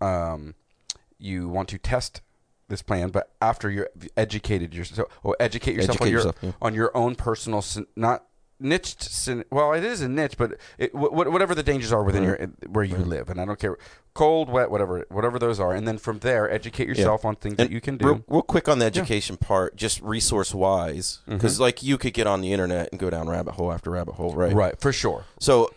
Mm-hmm. You want to test this plan, but after you're educated yourself, or on your own personal, not niched. Well, it is a niche, but whatever the dangers are within where you live, and I don't care, cold, wet, whatever those are, and then from there, educate yourself on things that you can do. Real quick on the education part, just resource-wise, because like you could get on the internet and go down rabbit hole after rabbit hole, right? Right, for sure. So.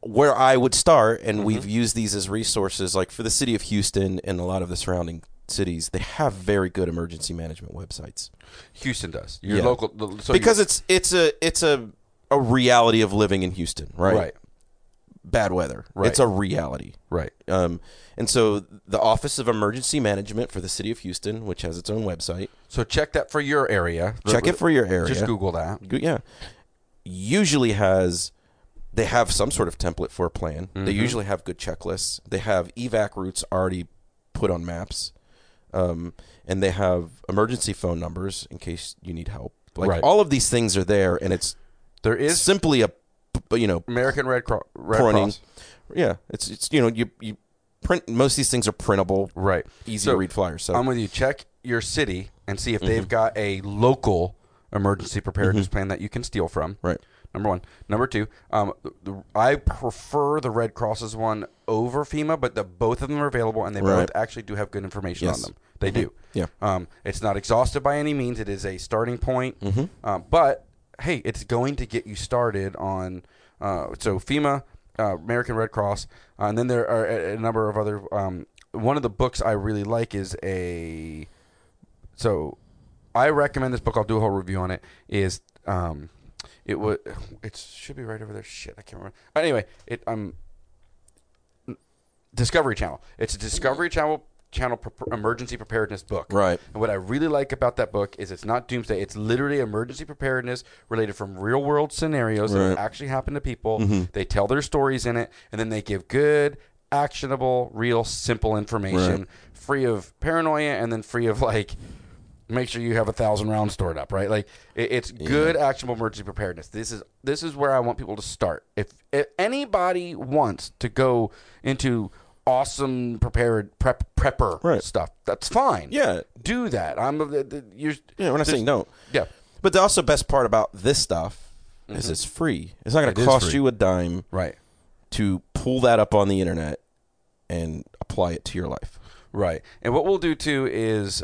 Where I would start, and we've used these as resources, like for the city of Houston and a lot of the surrounding cities, they have very good emergency management websites. Houston does. Your local, so because it's a reality of living in Houston, right? Right. Bad weather. Right. It's a reality. Right. And so the Office of Emergency Management for the city of Houston, which has its own website. So check that for your area. Check it for your area. Just Google that. Yeah. Usually they have some sort of template for a plan. Mm-hmm. They usually have good checklists. They have evac routes already put on maps. And they have emergency phone numbers in case you need help. Like all of these things are there, and there is simply a, you know, American Red Cross. Yeah. It's you know, you print, most of these things are printable. Right. Easy to read flyers. So I'm with you. Check your city and see if they've got a local emergency preparedness plan that you can steal from. Right. Number one. Number two, I prefer the Red Cross's one over FEMA, but both of them are available, and they both actually do have good information on them. They do. Yeah. It's not exhaustive by any means. It is a starting point. But, hey, it's going to get you started on so FEMA, American Red Cross, and then there are a number of other one of the books I really like is I recommend this book. I'll do a whole review on it. It should be right over there. Shit, I can't remember. Anyway, Discovery Channel. It's a Discovery Channel emergency preparedness book. Right. And what I really like about that book is it's not doomsday. It's literally emergency preparedness related from real world scenarios that actually happen to people. They tell their stories in it, and then they give good, actionable, real, simple information, free of paranoia, and then free of like. Make sure you have 1,000 rounds stored up, right? Like it's good actionable emergency preparedness. This is where I want people to start. If anybody wants to go into awesome prepared prepper stuff, that's fine. Yeah, do that. We're not saying no. Yeah, but the also best part about this stuff is it's free. It's not going to cost you a dime, right? To pull that up on the internet and apply it to your life, right? And what we'll do too is.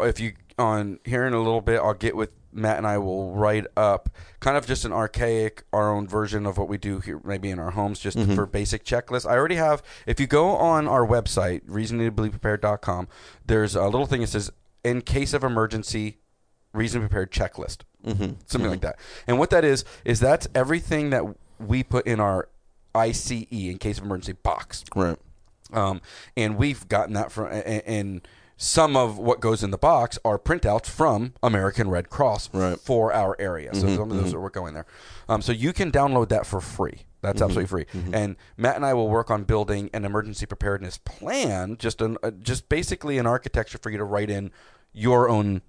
If you on here in a little bit, I'll get with Matt and I will write up kind of just an archaic, our own version of what we do here, maybe in our homes, just for basic checklists. I already have, if you go on our website, reasonablyprepared.com, there's a little thing that says, in case of emergency, reasonably prepared checklist, something like that. And what that is that's everything that we put in our ICE, in case of emergency box. Right. And we've gotten that from, and some of what goes in the box are printouts from American Red Cross for our area. So some of those are going there. So you can download that for free. That's absolutely free. And Matt and I will work on building an emergency preparedness plan, just basically an architecture for you to write in your own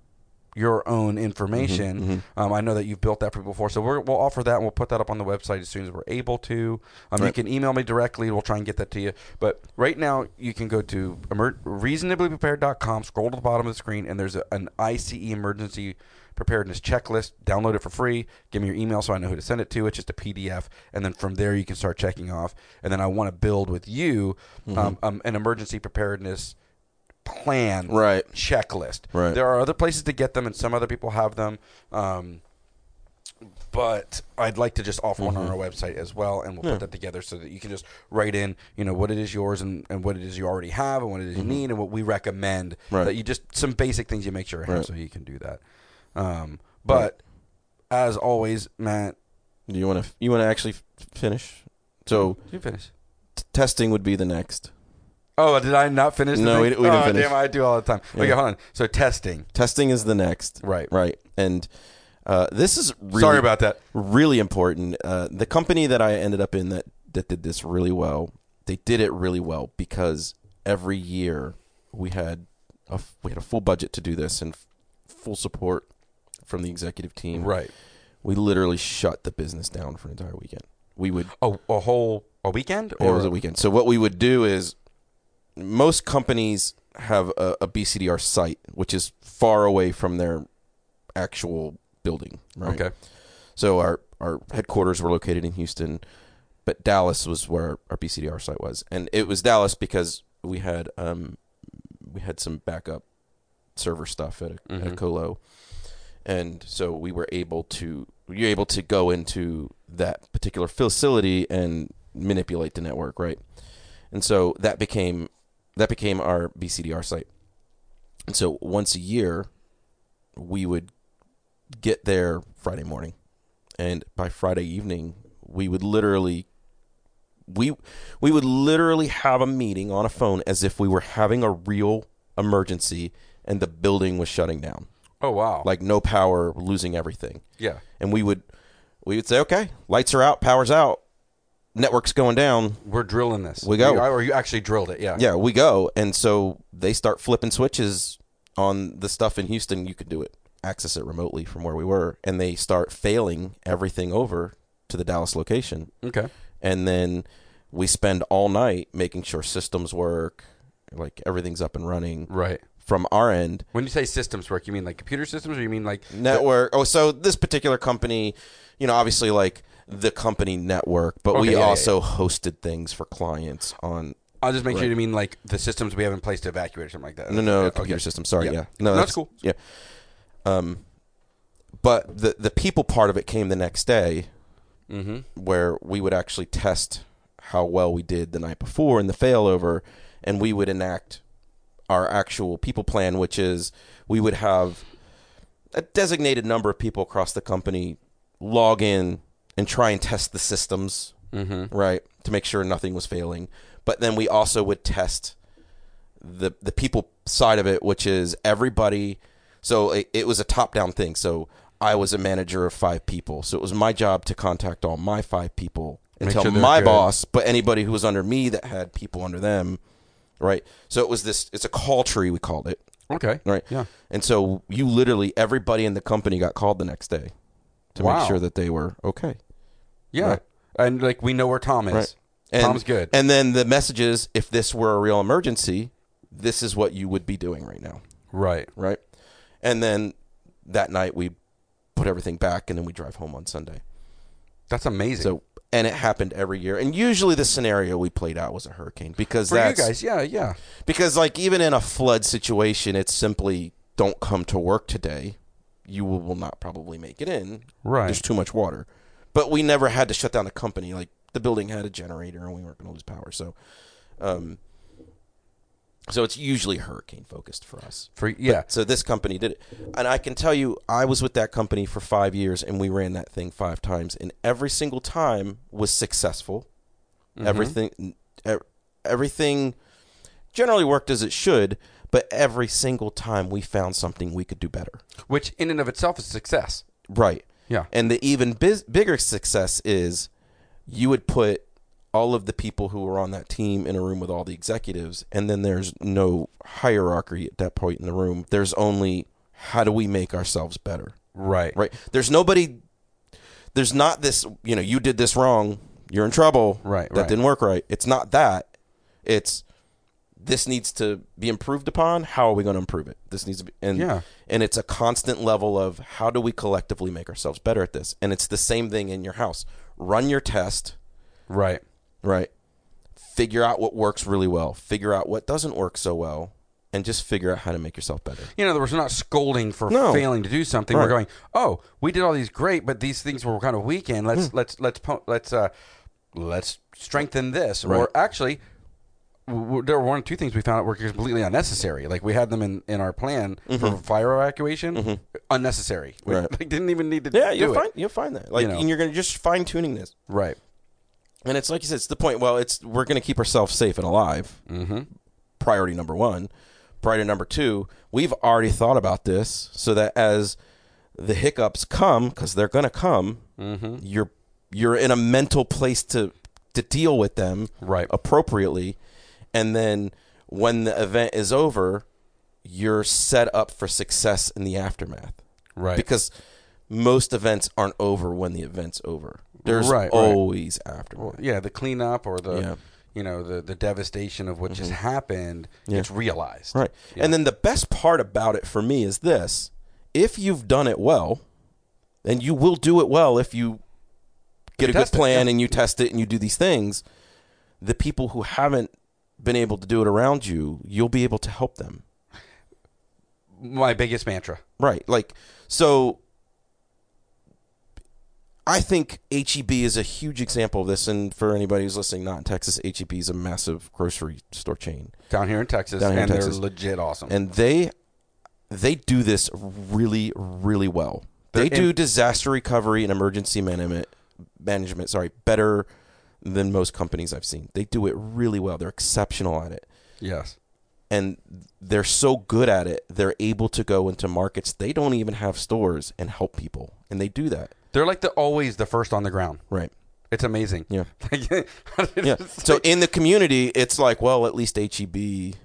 information. I know that you've built that for people before, so we'll offer that, and we'll put that up on the website as soon as we're able to. You can email me directly. We'll try and get that to you. But right now, you can go to reasonablyprepared.com, scroll to the bottom of the screen, and there's an ICE emergency preparedness checklist. Download it for free. Give me your email so I know who to send it to. It's just a PDF, and then from there, you can start checking off. And then I want to build with you an emergency preparedness plan checklist. There are other places to get them, and some other people have them. But I'd like to just offer one on our website as well, and we'll put that together so that you can just write in, you know, what it is yours and what it is you already have and what it is you need and what we recommend. Right. That you just some basic things you make sure you have so you can do that. But as always, Matt, do you want to actually finish? So you finish. Testing would be the next. Oh, did I not finish? No, we didn't finish. Damn, I do all the time. Yeah. Okay, hold on. So testing. Testing is the next. Right. Right. And this is really, sorry about that. Really important. The company that I ended up in that did this really well, they did it really well because every year we had a full budget to do this and full support from the executive team. Right. We literally shut the business down for an entire weekend. We would a weekend? Or? It was a weekend. So what we would do is most companies have a BCDR site, which is far away from their actual building. Right? Okay. So our headquarters were located in Houston, but Dallas was where our BCDR site was, and it was Dallas because we had some backup server stuff at a colo, and so we were able to go into that particular facility and manipulate the network, right? And so that became our BCDR site. And so once a year, we would get there Friday morning, and by Friday evening, we would literally have a meeting on a phone as if we were having a real emergency and the building was shutting down. Oh wow! Like no power, losing everything. Yeah. And we would say, okay, lights are out, power's out. Network's going down. We're drilling this. We go. Or you actually drilled it, yeah. Yeah, we go. And so they start flipping switches on the stuff in Houston. You could do it, access it remotely from where we were. And they start failing everything over to the Dallas location. Okay. And then we spend all night making sure systems work, like everything's up and running. Right. From our end. When you say systems work, you mean like computer systems or you mean like... Network. So this particular company, you know, obviously like... the company network, but we also hosted things for clients on... I'll just make sure you mean like the systems we have in place to evacuate or something like that. No, computer system. Sorry, yeah. No, that's cool. Yeah. But the people part of it came the next day where we would actually test how well we did the night before in the failover, and we would enact our actual people plan, which is we would have a designated number of people across the company log in and try and test the systems, right, to make sure nothing was failing. But then we also would test the people side of it, which is everybody. So it was a top-down thing. So I was a manager of 5 people. So it was my job to contact all my 5 people and tell my boss, but anybody who was under me that had people under them, right? So it was this – it's a call tree, we called it. Okay. Right? Yeah. And so you literally – everybody in the company got called the next day to make sure that they were okay. Yeah. Right. And like we know where Tom is. Right. And Tom's good. And then the message is, if this were a real emergency, this is what you would be doing right now. Right. Right. And then that night we put everything back and then we drive home on Sunday. That's amazing. So, and it happened every year. And usually the scenario we played out was a hurricane because you guys, yeah. Because like even in a flood situation, it's simply don't come to work today. You will not probably make it in. Right. There's too much water. But we never had to shut down the company. Like, the building had a generator, and we weren't going to lose power. So so it's usually hurricane-focused for us. So this company did it. And I can tell you, I was with that company for 5 years, and we ran that thing 5 times. And every single time was successful. Everything generally worked as it should. But every single time we found something we could do better. Which in and of itself is success. Right. Yeah. And the even bigger success is you would put all of the people who were on that team in a room with all the executives, and then there's no hierarchy at that point in the room. There's only how do we make ourselves better? Right. Right. There's nobody – there's not this, you know, you did this wrong. You're in trouble. Right. That didn't work right. It's not that. It's – this needs to be improved upon. How are we going to improve it? This needs to be, and it's a constant level of how do we collectively make ourselves better at this? And it's the same thing in your house. Run your test. Right. Right. Figure out what works really well. Figure out what doesn't work so well. and just figure out how to make yourself better. In other words, we're not scolding for failing to do something. Right. We're going, oh, we did all these great, but these things were kind of weak, and let's strengthen this. Right. Or actually, there were one or two things we found out were completely unnecessary. Like, we had them in our plan for fire evacuation, unnecessary. We didn't even need to do it. You'll find that. Like, you know. And you're going to just fine-tuning this. Right. And it's like you said, it's the point, well, we're going to keep ourselves safe and alive. Mm-hmm. Priority number one. Priority number two, we've already thought about this so that as the hiccups come, because they're going to come, you're in a mental place to deal with them appropriately. And then when the event is over, you're set up for success in the aftermath. Right. Because most events aren't over when the event's over. There's always aftermath. Well, the cleanup or the, you know, the devastation of what just happened, it's realized. Right. Yeah. And then the best part about it for me is this. If you've done it well, and you will do it well if you get a good plan and you test it and you do these things, the people who haven't been able to do it around you, you'll be able to help them. My biggest mantra. Right. Like, so I think HEB is a huge example of this. And for anybody who's listening, not in Texas, HEB is a massive grocery store chain down here in Texas. They're legit awesome. And they do this really, really well. They do disaster recovery and emergency management better than most companies I've seen. They do it really well. They're exceptional at it. Yes. And they're so good at it, they're able to go into markets they don't even have stores and help people. And they do that. They're like always the first on the ground. Right. It's amazing. Yeah. So in the community, it's like, well, at least HEB. And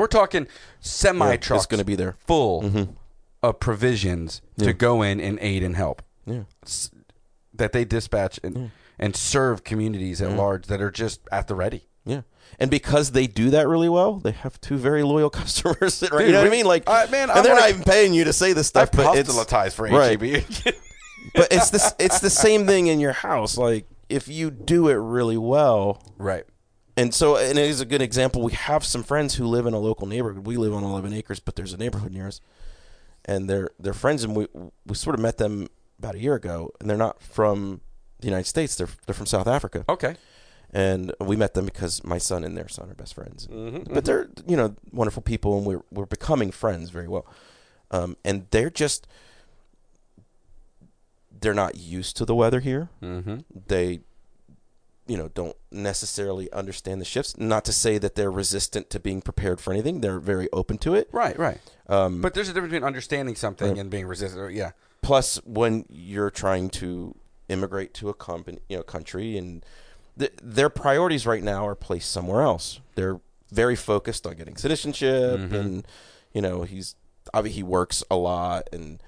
we're talking semi-trucks. It's going to be there. Full of provisions to go in and aid and help. Yeah. That they dispatch and serve communities at large that are just at the ready. Yeah. And because they do that really well, they have two very loyal customers. That, right? Dude, you know what I mean? Like, man, and they're not even paying you to say this stuff. But proselytize for HEB. But it's the same thing in your house. Like, if you do it really well. Right. And so, and it is a good example. We have some friends who live in a local neighborhood. We live on 11 acres, but there's a neighborhood near us. And they're friends, and we sort of met them about a year ago. And they're not from the United States. They're from South Africa. Okay. And we met them because my son and their son are best friends. But they're, you know, wonderful people, and we're becoming friends very well. And they're just... They're not used to the weather here. They, you know, don't necessarily understand the shifts. Not to say that they're resistant to being prepared for anything. They're very open to it. Right, right. But there's a difference between understanding something and being resistant. Yeah. Plus, when you're trying to immigrate to a country, and their priorities right now are placed somewhere else. They're very focused on getting citizenship, and you know, he works a lot, and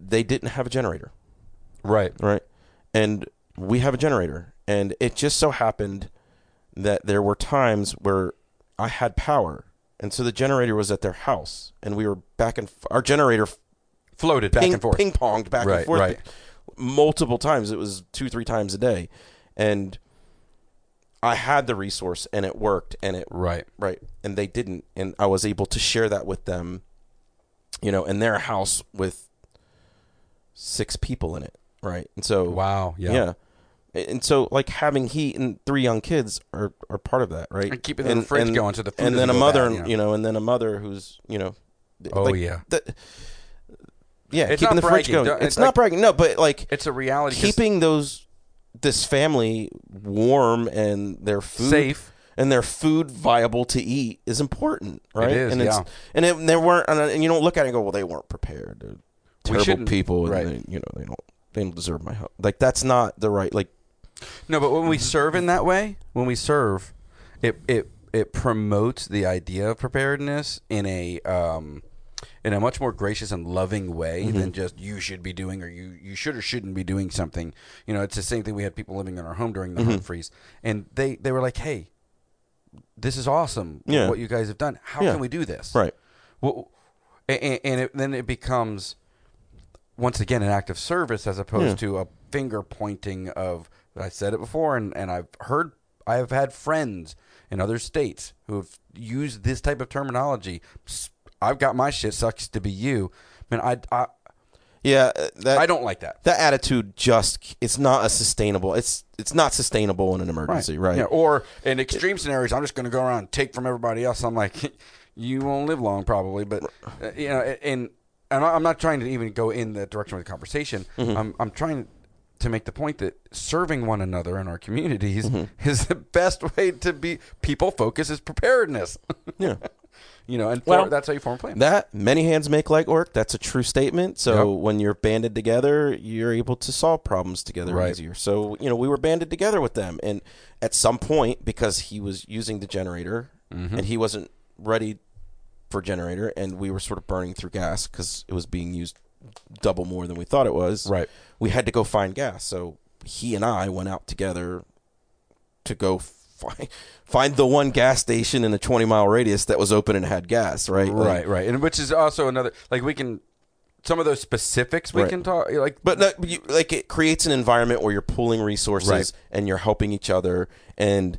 they didn't have a generator. Right. Right. And we have a generator. And it just so happened that there were times where I had power. And so the generator was at their house. And we were back and our generator floated back and forth. Ping-ponged back and forth. Right. Multiple times. It was 2-3 times a day. And I had the resource and it worked. And it Right. And they didn't. And I was able to share that with them, you know, in their house with 6 people in it, right? And so and so, like, having heat and 3 young kids are part of that, right? And keeping the fridge going so the food, and then a mother, you know, and then a mother who's, you know, keeping the fridge going. It's not bragging, no, but like it's a reality. Keeping this family warm and their food safe and their food viable to eat is important, right? It is, and it's and they weren't, and you don't look at it and go, well, they weren't prepared. They're terrible people, and they, you know, they don't deserve my help. Like, that's not the right, like, no. But when we serve in that way, it promotes the idea of preparedness in a much more gracious and loving way than just you should be doing or you should or shouldn't be doing something. You know, it's the same thing. We had people living in our home during the home freeze, and they were like, "Hey, this is awesome. Yeah. What you guys have done. How can we do this?" Right. Well, and then it becomes, once again, an act of service as opposed to a finger pointing of, I said it before, and I've heard I have had friends in other states who have used this type of terminology. I've got my shit sucks to be you. Man, I don't like that. That attitude it's not a sustainable. It's not sustainable in an emergency, right? Yeah, or in extreme scenarios, I'm just going to go around and take from everybody else. I'm like, you won't live long probably, but you know, and I'm not trying to even go in the direction of the conversation. Mm-hmm. I'm trying to make the point that serving one another in our communities mm-hmm. is the best way to be. People focus is preparedness. Yeah. You know, and that's how you form a plan. That, many hands make light work. That's a true statement. So when you're banded together, you're able to solve problems together easier. So, you know, we were banded together with them. And at some point, because he was using the generator mm-hmm. and he wasn't ready for generator, and we were sort of burning through gas because it was being used double more than we thought it was. Right. We had to go find gas. So he and I went out together to go find the one gas station in a 20-mile radius that was open and had gas, right? Right. And which is also another, like, we can, some of those specifics we can talk, like. But no, like, it creates an environment where you're pooling resources and you're helping each other, and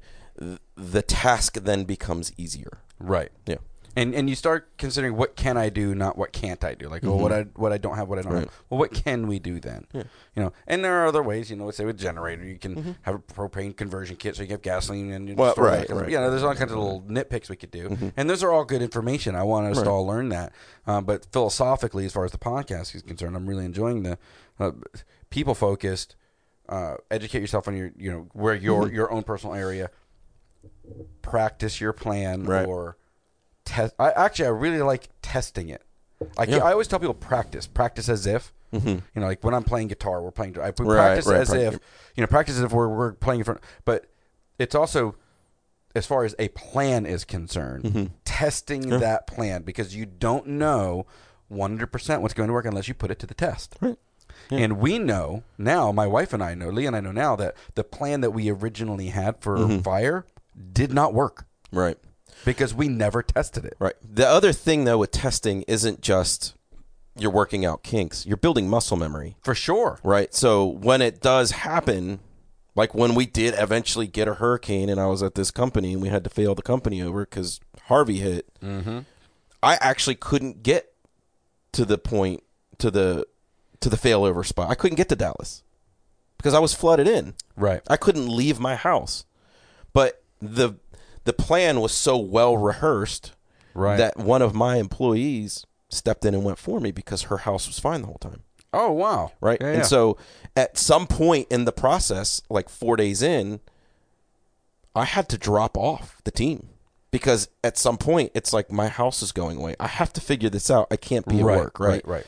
the task then becomes easier. Right. Yeah. And you start considering what can I do, not what can't I do. Like, mm-hmm. what I don't have, what I don't have. Well, what can we do then? Yeah. You know, and there are other ways. You know, let's say with generator, you can mm-hmm. have a propane conversion kit, so you can have gasoline and you know, there's all kinds of little nitpicks we could do, mm-hmm. and those are all good information. I want us to all learn that. But philosophically, as far as the podcast is concerned, I'm really enjoying the people focused. Educate yourself on your, you know, where your mm-hmm. your own personal area. Practice your plan or. I really like testing it. I always tell people practice as if, mm-hmm. you know, like when I'm playing guitar, practice as if we're playing in front. But it's also, as far as a plan is concerned, mm-hmm. testing that plan, because you don't know 100% what's going to work unless you put it to the test. Right. Yeah. And we know now, my wife and I know, Leah and I know now, that the plan that we originally had for mm-hmm. fire did not work. Right. Because we never tested it. Right. The other thing, though, with testing isn't just you're working out kinks. You're building muscle memory. For sure. Right. So when it does happen, like when we did eventually get a hurricane and I was at this company and we had to fail the company over because Harvey hit, mm-hmm. I actually couldn't get to the point, to the failover spot. I couldn't get to Dallas because I was flooded in. Right. I couldn't leave my house. But the plan was so well rehearsed that one of my employees stepped in and went for me because her house was fine the whole time. Oh, wow. Right. Yeah, and so at some point in the process, like 4 days in, I had to drop off the team because at some point it's like my house is going away. I have to figure this out. I can't be at work. Right. Right.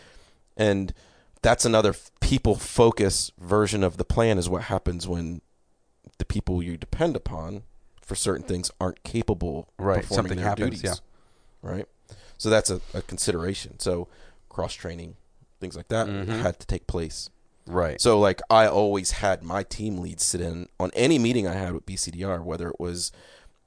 And that's another people focus version of the plan is what happens when the people you depend upon for certain things aren't capable of performing their duties. Yeah. Right. So that's a consideration. So cross-training, things like that mm-hmm. had to take place. Right. So like I always had my team leads sit in on any meeting I had with BCDR, whether it was,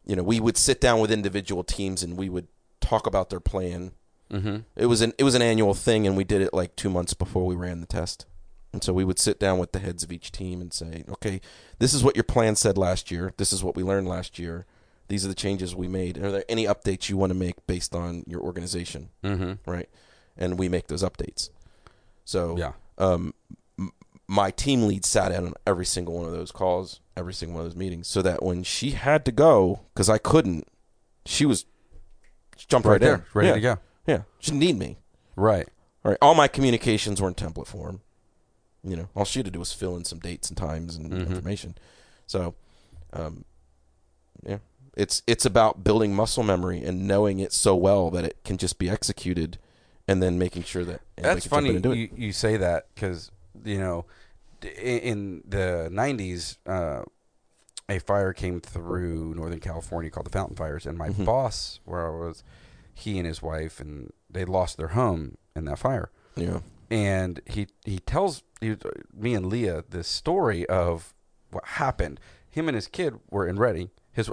you know, we would sit down with individual teams and we would talk about their plan. Mm-hmm. It was an annual thing, and we did it like 2 months before we ran the test. And so we would sit down with the heads of each team and say, okay, this is what your plan said last year. This is what we learned last year. These are the changes we made. Are there any updates you want to make based on your organization? Mm-hmm. Right. And we make those updates. So my team lead sat in on every single one of those calls, every single one of those meetings, so that when she had to go, because I couldn't, she was jumped right there. Ready to go. Yeah. She didn't need me. Right. All right. All my communications were in template form. You know, all she had to do was fill in some dates and times and mm-hmm. information. So, it's about building muscle memory and knowing it so well that it can just be executed, and then making sure that that's funny. You say that because you know, in the '90s, a fire came through Northern California called the Fountain Fires, and my mm-hmm. boss, where I was, he and his wife, and they lost their home in that fire. Yeah. And he tells me and Leah this story of what happened. Him and his kid were in Redding. His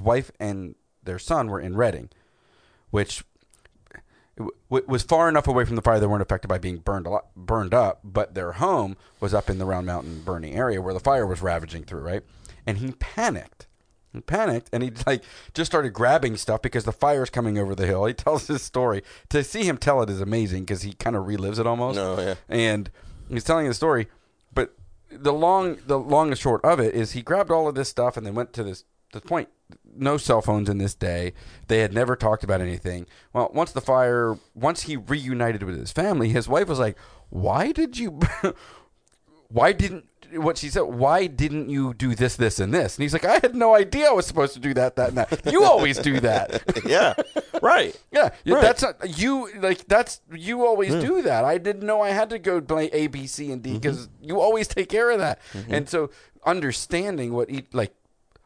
wife and their son were in Redding, which was far enough away from the fire they weren't affected by being burned up, but their home was up in the Round Mountain burning area where the fire was ravaging through, right? And he panicked and panicked, and he like just started grabbing stuff because the fire's coming over the hill. He tells his story. To see him tell it is amazing because he kind of relives it almost. Oh, yeah. And he's telling the story, but the long and short of it is he grabbed all of this stuff and then went to this point. No cell phones in this day. They had never talked about anything. Well, once he reunited with his family, his wife was like, why didn't you do this, this, and this? And he's like, I had no idea I was supposed to do that, that, and that. You always do that. Yeah. Right. Yeah. Right. That's not, you always do that. I didn't know I had to go play A, B, C, and D because you always take care of that. Mm-hmm. And so understanding what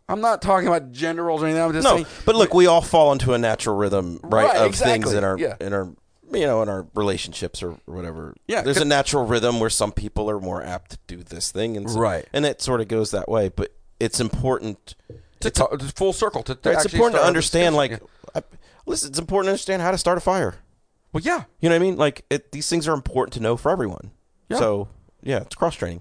I'm not talking about generals or anything. I'm just saying. But look, we all fall into a natural rhythm, right? Of things in our in our relationships or whatever. Yeah, there's a natural rhythm where some people are more apt to do this thing, and so, and it sort of goes that way. But it's important to full circle. It's important to understand. It's important to understand how to start a fire. Well, yeah, you know what I mean. These things are important to know for everyone. Yeah. So yeah, it's cross training.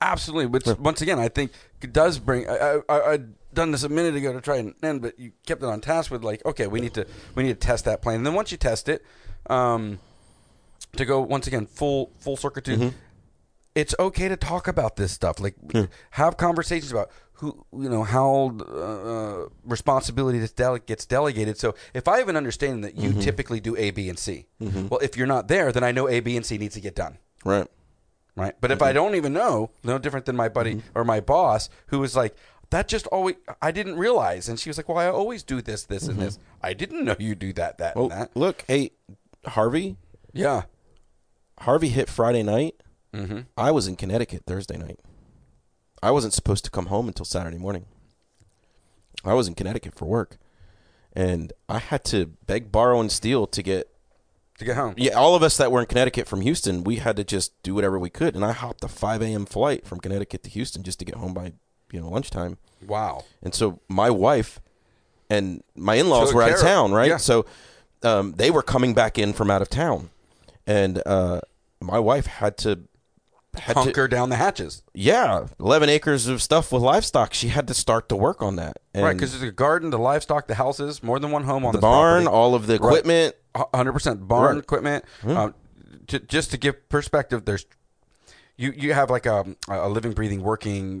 Absolutely, which once again I think does bring. I'd done this a minute ago to try and end, but you kept it on task with we need to test that plane, and then once you test it, to go once again full circuit to. Mm-hmm. It's okay to talk about this stuff, have conversations about who how responsibility gets delegated. So if I have an understanding that you typically do A, B, and C, well, if you're not there, then I know A, B, and C needs to get done. Right. Right, but if I don't even know, no different than my buddy or my boss, who was like, "That just always I didn't realize," and she was like, "Well, I always do this, this, and this. I didn't know you do that, that, and that." Look, hey, Harvey. Yeah, Harvey hit Friday night. Mm-hmm. I was in Connecticut Thursday night. I wasn't supposed to come home until Saturday morning. I was in Connecticut for work, and I had to beg, borrow, and steal to get home. Yeah, all of us that were in Connecticut from Houston, we had to just do whatever we could. And I hopped a 5 a.m. flight from Connecticut to Houston just to get home by, lunchtime. Wow. And so my wife and my in-laws were out of town, right? Yeah. So they were coming back in from out of town. And my wife had to hunker down the hatches. Yeah, 11 acres of stuff with livestock. She had to start to work on that. And right, because there's a garden, the livestock, the houses, more than one home on the barn, property. All of the equipment. Right. 100% barn equipment. Just to give perspective, there's you have like a living, breathing, working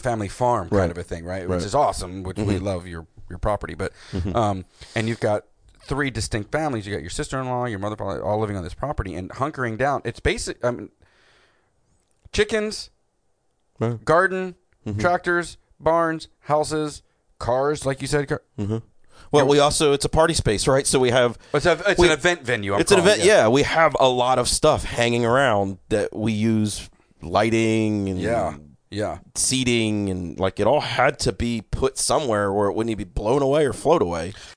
family farm kind of a thing, right? Which is awesome. Which we love your property, but and you've got three distinct families. You got your sister-in-law, your mother-in-law, all living on this property and hunkering down. It's basic. I mean, chickens, garden, tractors, barns, houses, cars, like you said. Well, we also, it's a party space, right? So we have... It's an event venue. It's an event, yeah. We have a lot of stuff hanging around that we use, lighting and seating, and it all had to be put somewhere where it wouldn't be blown away or float away.